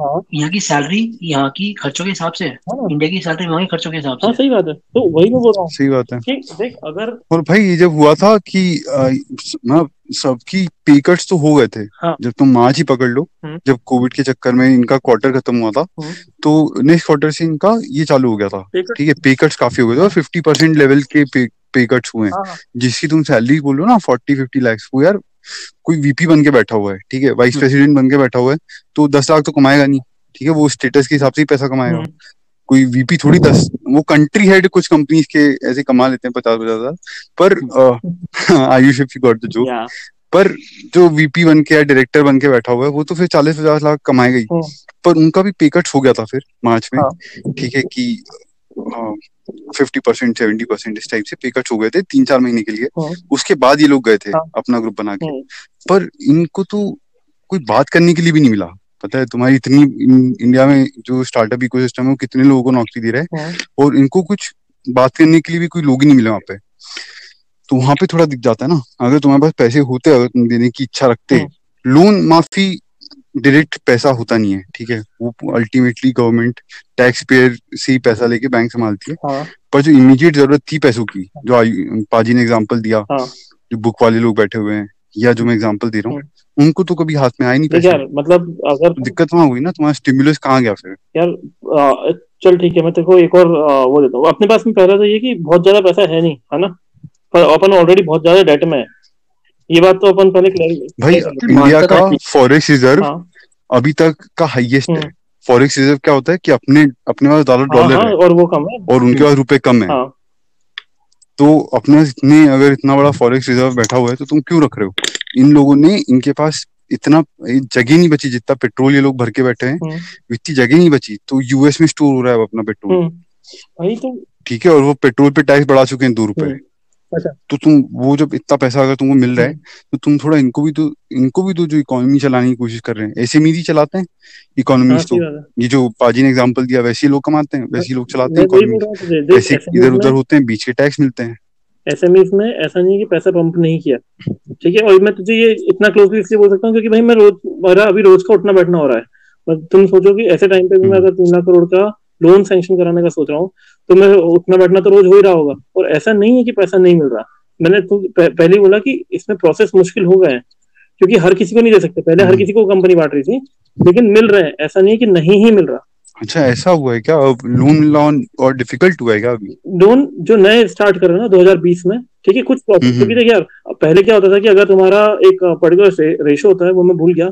हाँ, यहाँ की सैलरी यहाँ की खर्चों के हिसाब से, इंडिया की सैलरी वहाँ के खर्चों के हिसाब से। हाँ, सही बात है, तो वही मैं बोल रहा हूँ, सही बात है। देख अगर, और भाई ये जब हुआ था कि सबकी पे कट्स तो हो गए थे। हाँ, जब तुम मार्च ही पकड़ लो, जब कोविड के चक्कर में इनका क्वार्टर खत्म हुआ था, तो नेक्स्ट क्वार्टर से इनका ये चालू हो गया था, ठीक है। पे कट्स काफी हो गए थे और 50% लेवल के पे कट्स हुए हैं, जिसकी तुम सैलरी बोलो ना 40-50 लाख। वो यार कोई वीपी बन के बैठा हुआ है, ठीक है, वाइस प्रेसिडेंट बन के बैठा हुआ है, तो 10 लाख तो कमाएगा नहीं, ठीक है, वो स्टेटस के हिसाब से ही पैसा कमाएगा। कोई वीपी थोड़ी वो कंट्री हेड कुछ कंपनीज के ऐसे कमा लेते हैं 50-50 हजार, पर Ayush if you got the joke. पर जो वीपी बन के या डायरेक्टर बन के बैठा हुआ है वो तो फिर 40-50 लाख कमाएगा ही, पर उनका भी पे कट हो गया था फिर मार्च में, ठीक है, कि 50%, 70% इस टाइप से पे कट हो गए थे 3-4 महीने के लिए। उसके बाद ये लोग गए थे अपना ग्रुप बना के, पर इनको तो कोई बात करने के लिए भी नहीं मिला। पता है तुम्हारी इतनी इंडिया में जो स्टार्टअप इकोसिस्टम है वो कितने लोगों को नौकरी दे रहा है, और इनको कुछ बात करने के लिए भी कोई लोग ही नहीं मिले वहाँ पे, तो वहाँ पे थोड़ा दिख जाता है ना। अगर तुम्हारे पास पैसे होते, अगर तुम देने की इच्छा रखते, लोन माफी डायरेक्ट पैसा होता नहीं है, ठीक है, वो अल्टीमेटली गवर्नमेंट टैक्स पेयर से ही पैसा लेके बैंक संभालती है। हाँ। पर जो इमीडिएट जरूरत थी पैसों की, जो पाजी ने एग्जांपल दिया, हाँ, जो बुक वाले लोग बैठे हुए हैं या जो मैं एग्जांपल दे रहा हूँ, उनको तो कभी हाथ में आए नहीं पैसे। यार मतलब अगर दिक्कत वहां हुई ना, तुम्हारा स्टिमुलस कहाँ गया फिर? यार चल ठीक है, मैं तेरे को एक और वो देता हूँ। अपने पास में पहला तो ये कि बहुत ज्यादा पैसा है नहीं, है ना, पर अपन ऑलरेडी बहुत ज्यादा डेट में है, ये बात तो अपन पहले क्लियर। भाई इंडिया का फॉरेक्स रिजर्व अभी तक का हाईएस्ट है। फॉरेक्स रिजर्व क्या होता है कि अपने पास डॉलर है और वो कम है और उनके पास रुपए कम है। तो अपना अगर इतना बड़ा फॉरेक्स रिजर्व बैठा हुआ है तो तुम क्यों रख रहे हो? इन लोगों ने, इनके पास इतना जगह नहीं बची, जितना पेट्रोल ये लोग भर के बैठे हैं इतनी जगह नहीं बची, तो यूएस में स्टोर हो रहा है अपना पेट्रोल, ठीक है, और वो पेट्रोल पे टैक्स बढ़ा चुके हैं 2 रुपए। तो तुम वो जब इतना पैसा अगर तुमको मिल रहा है तो तुम थोड़ा इनको भी दो जो इकोनॉमी चलाने की कोशिश कर रहे हैं। ऐसे मीरी चलाते हैं इकोनॉमी, तो ये जो पाजी ने एग्जांपल दिया वैसे लोग कमाते हैं, वैसे लोग चलाते हैं इकोनॉमी, वैसे इधर उधर होते हैं, बीच के टैक्स मिलते हैं। ऐसे में इसमें ऐसा नहीं है कि पैसा पंप नहीं किया, ठीक है, और मैं तुझे ये इतना क्लोजली इसलिए बोल सकता हूँ क्योंकि भाई मैं रोज का उठना बैठना हो रहा है। तुम सोचो कि ऐसे टाइम पे भी मैं अगर 3 लाख करोड़ का लोन सैंक्शन कराने का सोच रहा हूँ तो मैं उठना बैठना तो रोज हो ही रहा होगा। और ऐसा नहीं है कि पैसा नहीं मिल रहा, मैंने पहले ही बोला कि इसमें प्रोसेस मुश्किल हो गए हैं क्योंकि हर किसी को नहीं दे सकते। पहले हर किसी को कंपनी बांट रही थी, लेकिन मिल रहे हैं, ऐसा नहीं है कि नहीं ही मिल रहा। अच्छा, ऐसा हुआ है क्या? लोन और डिफिकल्ट हुआ है क्या? लोन जो नए स्टार्ट कर रहे हैं ना 2020 में, ठीक है, कुछ प्रोसेस क्योंकि देखिए यार पहले क्या होता था कि अगर तुम्हारा एक पर्टिकुलर रेशो होता है, वो मैं भूल गया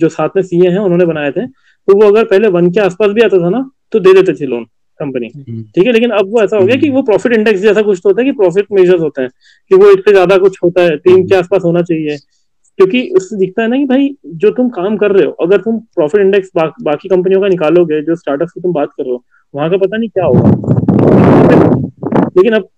जो साथ में सीए हैं उन्होंने बनाए थे, तो वो अगर पहले 1 के आसपास भी आता था ना तो दे देते थे लोन कंपनी, ठीक है, लेकिन अब वो ऐसा हो गया कि वो प्रॉफिट इंडेक्स जैसा कुछ होता है कि प्रॉफिट मेजर्स होते हैं कि वो इससे ज्यादा कुछ होता है, 3 के आसपास होना चाहिए, क्योंकि उससे दिखता है ना कि भाई जो तुम काम कर रहे हो, अगर तुम प्रॉफिट इंडेक्स बाकी कंपनियों का निकालोगे, जो स्टार्टअप्स की तुम बात कर रहे हो, वहां का पता नहीं क्या होगा। लेकिन अब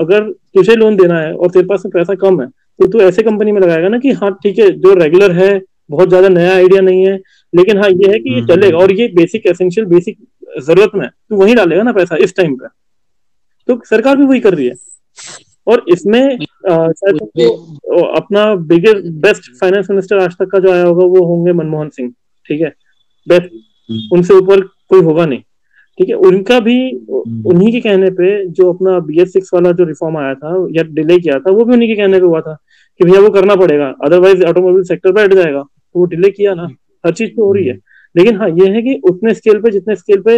अगर तुझे लोन देना है और तेरे पास में पैसा कम है तो तू ऐसे कंपनी में लगाएगा ना कि हाँ ठीक है, जो रेगुलर है, बहुत ज्यादा नया आइडिया नहीं है, लेकिन हाँ ये है कि ये चलेगा और ये बेसिक एसेंशियल बेसिक जरूरत में तू वही डालेगा ना पैसा इस टाइम पे। तो सरकार भी वही कर रही है और इसमें तो अपना बिगेस्ट बेस्ट फाइनेंस मिनिस्टर आज तक का जो आया होगा वो होंगे मनमोहन सिंह, ठीक है, बेस्ट, उनसे ऊपर कोई होगा नहीं, ठीक है। उनका भी उन्हीं के कहने पे जो अपना BS6 वाला जो रिफॉर्म आया था या डिले किया था वो भी उन्हीं के कहने पे हुआ था कि भैया वो करना पड़ेगा, अदरवाइज ऑटोमोबाइल सेक्टर बैठ जाएगा, तो वो डिले किया ना। हर चीज तो हो रही है, लेकिन हाँ ये है कि उतने स्केल पे जितने स्केल पे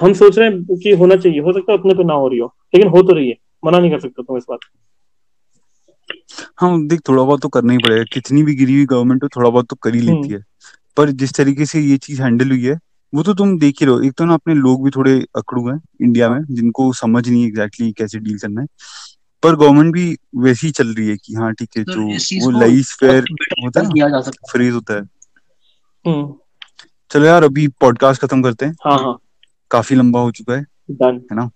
हम सोच रहे हैं कि होना चाहिए, हो सकता है अपने पे ना हो रही हो, लेकिन हो तो रही है, मना नहीं कर सकता तुम इस बात। हाँ देख, थोड़ा बहुत तो करना ही पड़ेगा, कितनी भी गिरी हुई गवर्नमेंट थोड़ा बहुत तो कर ही लेती है, पर जिस तरीके से ये चीज हैंडल हुई है वो तो तुम देख ही रहो। एक तो ना अपने लोग भी थोड़े अकड़ू हैं इंडिया में, जिनको समझ नहीं एग्जैक्टली कैसे डील करना है, पर गवर्नमेंट भी वैसी चल रही है कि हाँ ठीक है, जो वो लाइफ फेयर होता है फ्रीज होता है। चलो यार अभी पॉडकास्ट खत्म करते हैं। हाँ हाँ, काफी लंबा हो चुका है ना,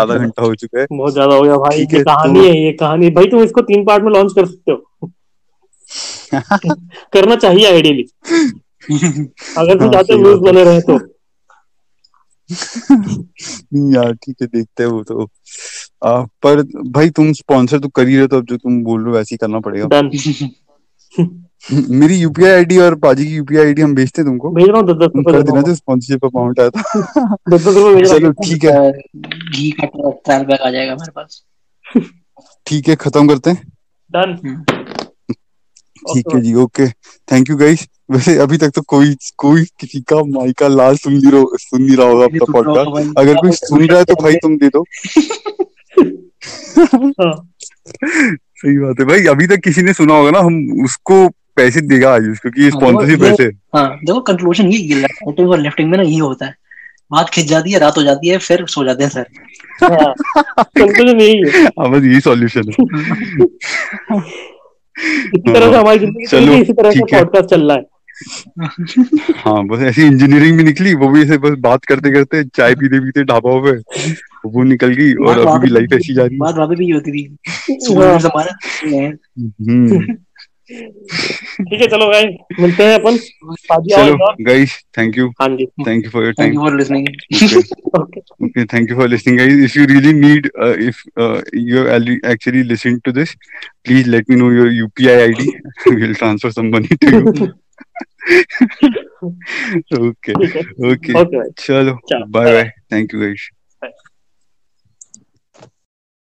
आधा घंटा हो चुका है, बहुत ज्यादा हो गया भाई। ये कहानी है, ये कहानी भाई तुम इसको 3 पार्ट में लॉन्च कर सकते हो, करना चाहिए आइडियली अगर तुम चाहते हो बने रहे तो। यार ठीक है, देखते हैं वो तो पर भाई तुम स्पॉन्सर तो कर ही रहे, तो अब जो तुम बोल रहे हो वैसे ही करना पड़ेगा। मेरी यूपीआई आईडी और पाजी की यूपीआई आईडी हम भेजते हैं तुमको, भेज रहा हूँ, 10 कर देना जो स्पॉन्सरशिप अमाउंट आया था। 10 रुपए भेज रहा हूँ, ठीक है, घी का ट्रायल बैग आ जाएगा हमारे पास, ठीक है, खत्म करते हैं, डन, ठीक है जी, ओके, थैंक यू गाइस। वैसे अभी तक तो कोई किसी का माइक का लाल सुन नहीं रहा होगा आपका पॉडकास्ट, अगर कोई सुन रहा है तो भाई तुम दे दो। सही बात है भाई, अभी तक किसी ने सुना होगा ना, हम उसको पैसे देगा आज क्योंकि स्पॉन्सरशिप पैसे। हाँ देखो, कंक्लूजन ये लिफ्टिंग में ना यही होता है, बात खिंच जाती है, रात हो जाती है, फिर सो जाते हैं सर। कंक्लूजन यही सॉल्यूशन है। इसी तरह से हमारी जिंदगी इसी तरह का पॉडकास्ट चल रहा है। हाँ बस ऐसी इंजीनियरिंग भी निकली, वो भी ऐसे बस बात करते करते चाय पीते पीते ढाबा पे वो निकल गई, और अभी भी लाइफ ऐसी जा रही है। बात वापस भी होती थी। ठीक है, चलो गाइस मिलते हैं अपन। चलो गाइस थैंक यू, हां जी, thank you for your time, thank you for listening, okay thank you for listening guys. If you really need, if you actually listen to this, please let me know your UPI ID, we will transfer some money to you. Okay okay, चलो bye bye, thank you guys.